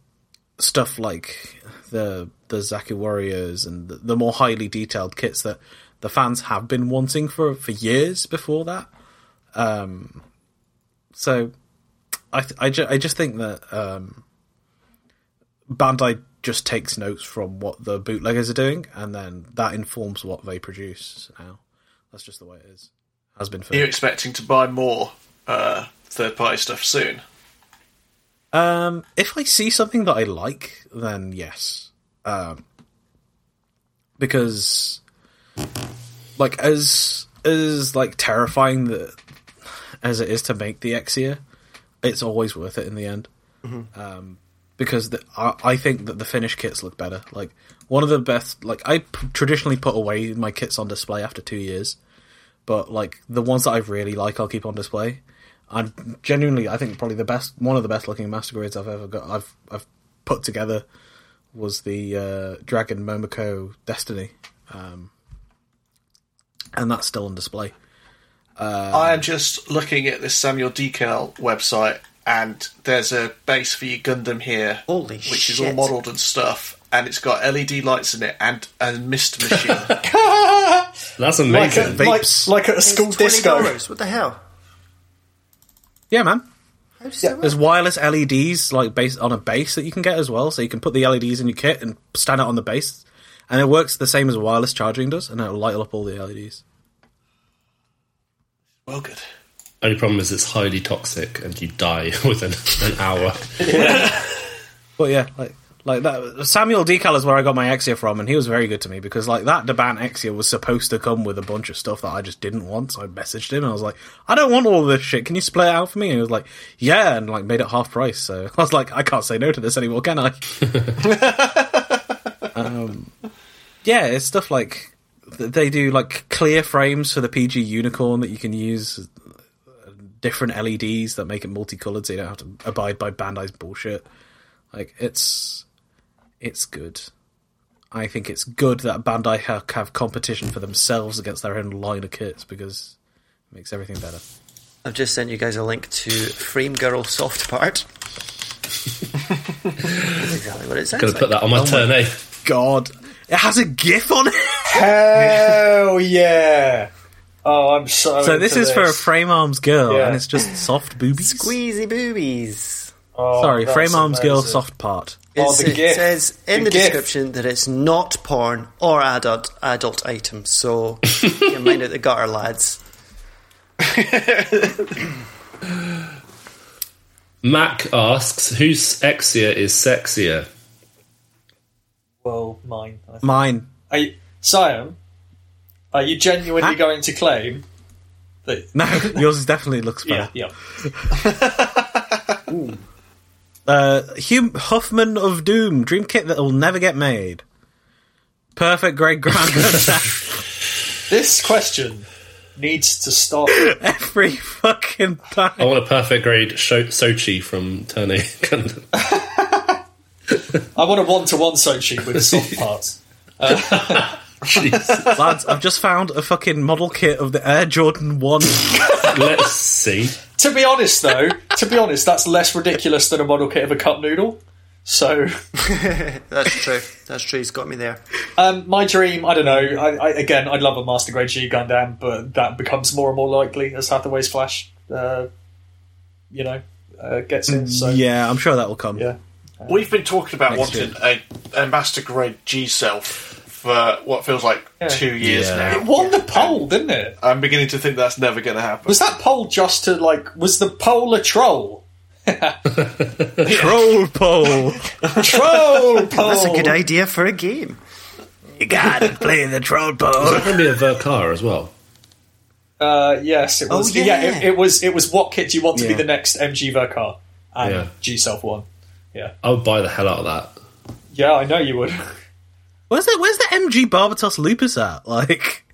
stuff like the the Zaku Warriors and the, the more highly detailed kits that the fans have been wanting for, for years before that. Um, so... I th- I, ju- I just think that um, Bandai just takes notes from what the bootleggers are doing, and then that informs what they produce now. That's just the way it is. Has been for. Are you expecting to buy more uh, third-party stuff soon? Um, if I see something that I like, then yes. Um, because, like, as as like terrifying the, as it is to make the Exia, it's always worth it in the end. Mm-hmm. Um, because the, I, I think that the finished kits look better. Like, one of the best... Like, I p- traditionally put away my kits on display after two years. But, like, the ones that I really like, I'll keep on display. I'm genuinely, I think, probably the best... One of the best-looking Master Grids I've ever got... I've I've put together was the uh, Dragon Momoko Destiny. Um, and that's still on display. Um, I am just looking at this Samuel Decal website, and there's a base for your Gundam here, holy which shit. is all modelled and stuff, and it's got L E D lights in it and a mist machine. That's amazing. Like at, like, like at a school disco. twenty dollars What the hell? Yeah, man. Yeah. There's wireless L E Ds like base, on a base that you can get as well, so you can put the L E Ds in your kit and stand out on the base, and it works the same as wireless charging does, and it'll light up all the L E Ds. Well, good. Only problem is it's highly toxic, and you die within an hour. Yeah. But yeah, like like that. Samuel Decal is where I got my Exia from, and he was very good to me because like that Daban Exia was supposed to come with a bunch of stuff that I just didn't want. So I messaged him and I was like, "I don't want all this shit. Can you split it out for me?" And he was like, "Yeah," and like made it half price. So I was like, "I can't say no to this anymore, can I?" um, yeah, it's stuff like. They do like clear frames for the P G Unicorn that you can use, different L E Ds that make it multicolored, so you don't have to abide by Bandai's bullshit. Like it's, it's good. I think it's good that Bandai have, have competition for themselves against their own line of kits because it makes everything better. I've just sent you guys a link to Frame Girl Soft Part. That's exactly what it sounds like. Gonna put that on my oh turn, my eh? God. It has a GIF on it. Hell yeah! Oh, I'm so. So this is this. for a Frame Arms girl, yeah. And it's just soft boobies, squeezy boobies. Oh, sorry, Frame Arms amazing. Girl soft part. Oh, the it GIF. says in the, the description that it's not porn or adult adult items. So keep your mind out the gutter, lads. Mac asks, "Whose Exia is sexier?" Well, mine. I think. Mine. Are you, Siam, are you genuinely huh? going to claim that... No, yours definitely looks better. Yeah, yeah. Ooh. Uh, Hume Huffman of Doom, dream kit that will never get made. Perfect Greg Grant. This question needs to stop. Every fucking time. I want a perfect grade Sho- Sochi from Turner Gundam. I want a one-to-one Sochi with soft parts. Uh, lads, I've just found a fucking model kit of the Air Jordan one. Let's see. To be honest, though, to be honest, that's less ridiculous than a model kit of a cup noodle. So that's true. That's true. It's got me there. Um, my dream. I don't know. I, I, again, I'd love a Master Grade G Gundam, but that becomes more and more likely as Hathaway's Flash, uh, you know, uh, gets in. So yeah, I'm sure that will come. Yeah. We've been talking about Next wanting a, a Master Grade G Self for what feels like yeah. two years yeah. now. It won the poll, and, didn't it? I'm beginning to think that's never going to happen. Was that poll just to, like... Was the poll a troll? Troll poll! Troll poll! That's a good idea for a game. You gotta play the troll poll. Is that going to be a Verkar as well? Uh, yes, it was. Oh, yeah, yeah it, it was It was what kit do you want yeah. to be the next M G Verkar? And yeah. G Self won. Yeah, I would buy the hell out of that. Yeah, I know you would. Where's the Where's the M G Barbatos Lupus at? Like,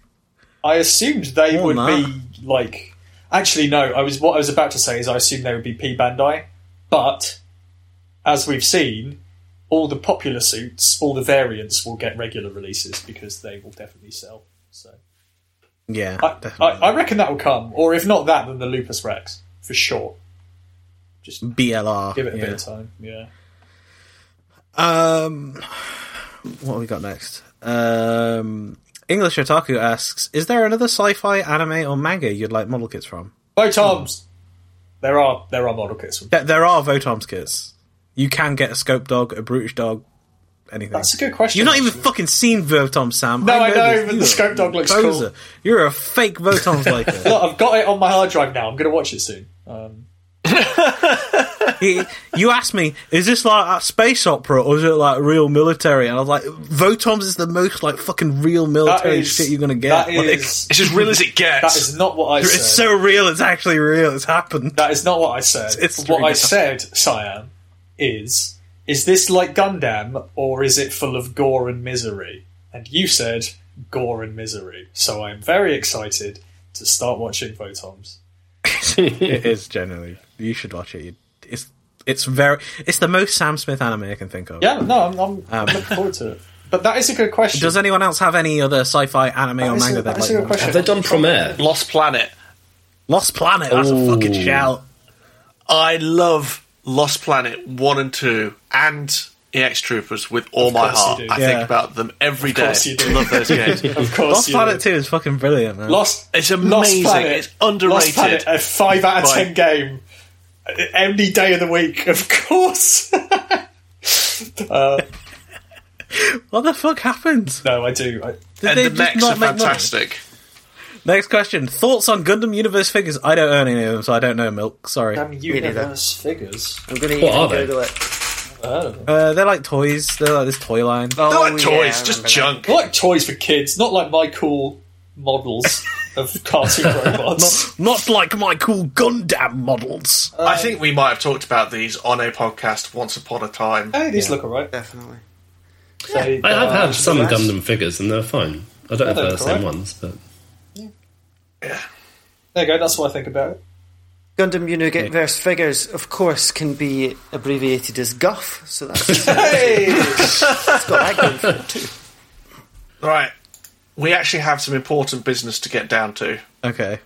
I assumed they would that. be like. Actually, no. I was what I was about to say is I assumed they would be P Bandai, but as we've seen, all the popular suits, all the variants will get regular releases because they will definitely sell. So yeah, I, I, I reckon that will come, or if not that, then the Lupus Rex for sure. Just B L R. Give it a yeah. bit of time. Yeah. Um, what have we got next? Um, English Otaku asks: is there another sci-fi anime or manga you'd like model kits from? Votoms. Oh. There are there are model kits. From- there, there are Votoms kits. You can get a Scope Dog, a Brutish Dog, anything. That's a good question. You've not actually. even fucking seen Votoms, Sam. No, I know, I know but the Scope Dog looks Bozer. cool. You're a fake Votoms liker. Look, I've got it on my hard drive now. I'm going to watch it soon. Um... You asked me, is this like a space opera or is it like real military? And I was like, Votoms is the most like fucking real military is, shit you're going to get. That like, is, it's as real as it gets. That is not what I it's said. It's so real, it's actually real. It's happened. That is not what I said. It's, it's what I said, Siam, is, is this like Gundam or is it full of gore and misery? And you said gore and misery. So I'm very excited to start watching Votoms. It is generally. You should watch it. It's it's very it's the most Sam Smith anime I can think of. Yeah, no, I'm, I'm um, looking forward to it. But that is a good question. Does anyone else have any other sci-fi anime that or manga? A, that is like a good question. Have they done Premiere? Lost Planet. Lost Planet. That's Ooh. a fucking shout. I love Lost Planet one and two and E X Troopers with all my heart. I yeah. think about them every day. I love those games. Of course, Lost you Planet do. two is fucking brilliant, man. Lost, it's amazing. Lost Planet, it's underrated. Lost Planet, a five out of ten game. Any day of the week, of course. uh, what the fuck happened? No, I do. I, and the mechs are fantastic. Next question: thoughts on Gundam Universe figures? I don't own any of them, so I don't know. Milk, sorry. Gundam Universe figures. I'm going to Google it. Uh, they're like toys. They're like this toy line. They're oh, like toys, yeah, just junk. They're like toys for kids, not like my cool models of cartoon robots. Not, not like my cool Gundam models. Uh, I think we might have talked about these on a podcast once upon a time. Hey, these yeah. look alright. Definitely. Yeah. They, I have uh, had some nice. Gundam figures and they're fine. I don't know if they're the same ones, but... Yeah. yeah. There you go, that's what I think about it. Gundam Universe figures, of course, can be abbreviated as Guff, so that's... Hey! It's got that going for it, too. Right. We actually have some important business to get down to. Okay.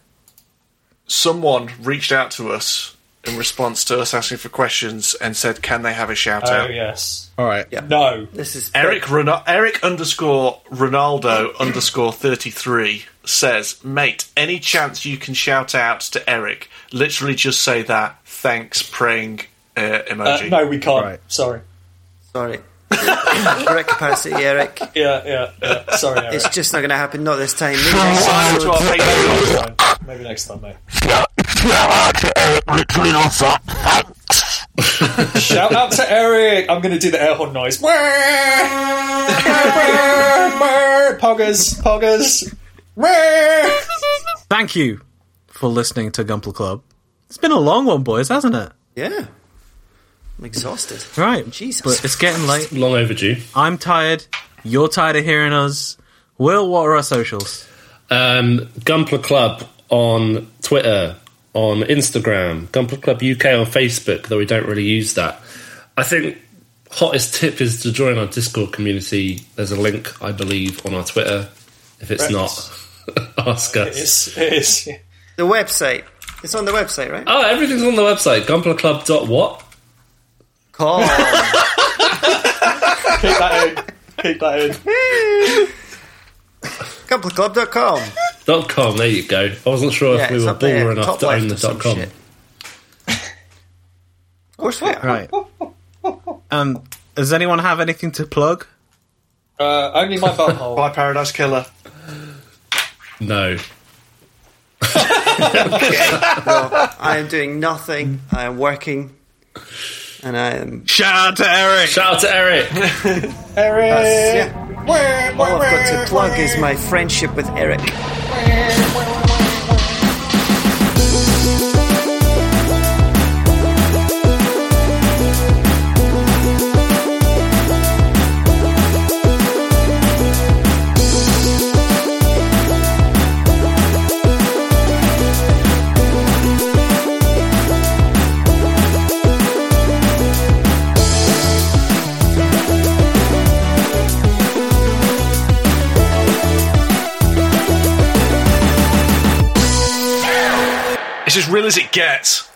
Someone reached out to us in response to us asking for questions and said, can they have a shout-out? Oh, yes. All right. Yeah. No. This is Eric Ron- Eric underscore Ronaldo underscore thirty-three says, mate, any chance you can shout out to Eric? Literally just say that. Thanks, praying uh, emoji. Uh, no, we can't. Right. Sorry. Sorry. Correct capacity, Eric. Yeah, yeah, yeah. Sorry, Eric. It's just not going to happen. Not this time. Maybe next time. Maybe next time, mate. Shout out to Eric Rittrinosa. Thanks. Shout out to Eric. I'm going to do the air horn noise. Poggers, poggers. Thank you for listening to Gumple Club. It's been a long one, boys, hasn't it? Yeah. I'm exhausted. Right. Jesus. But it's getting late. Long overdue. I'm tired. You're tired of hearing us. Will, what are our socials? Um, Gunpla Club on Twitter, on Instagram, Gunpla Club U K on Facebook, though we don't really use that. I think hottest tip is to join our Discord community. There's a link, I believe, on our Twitter. If it's right. not, ask us. It is. It is. The website. It's on the website, right? Oh, everything's on the website. Gunpla Club dot what? Call. Keep that in. Keep that in. Gunpla Club dot com. Dot com, there you go. I wasn't sure yeah, if we were baller enough to own the dot com. Shit. Of course we are. Right. Um, does anyone have anything to plug? Uh, only my butthole. By Paradise Killer. No. Okay. Well, I am doing nothing. I am working. And I am... Shout out to Eric! Shout out to Eric! Eric! Yeah. Where, where, all I've got to plug where. is my friendship with Eric. Where, where, where. It's as real as it gets.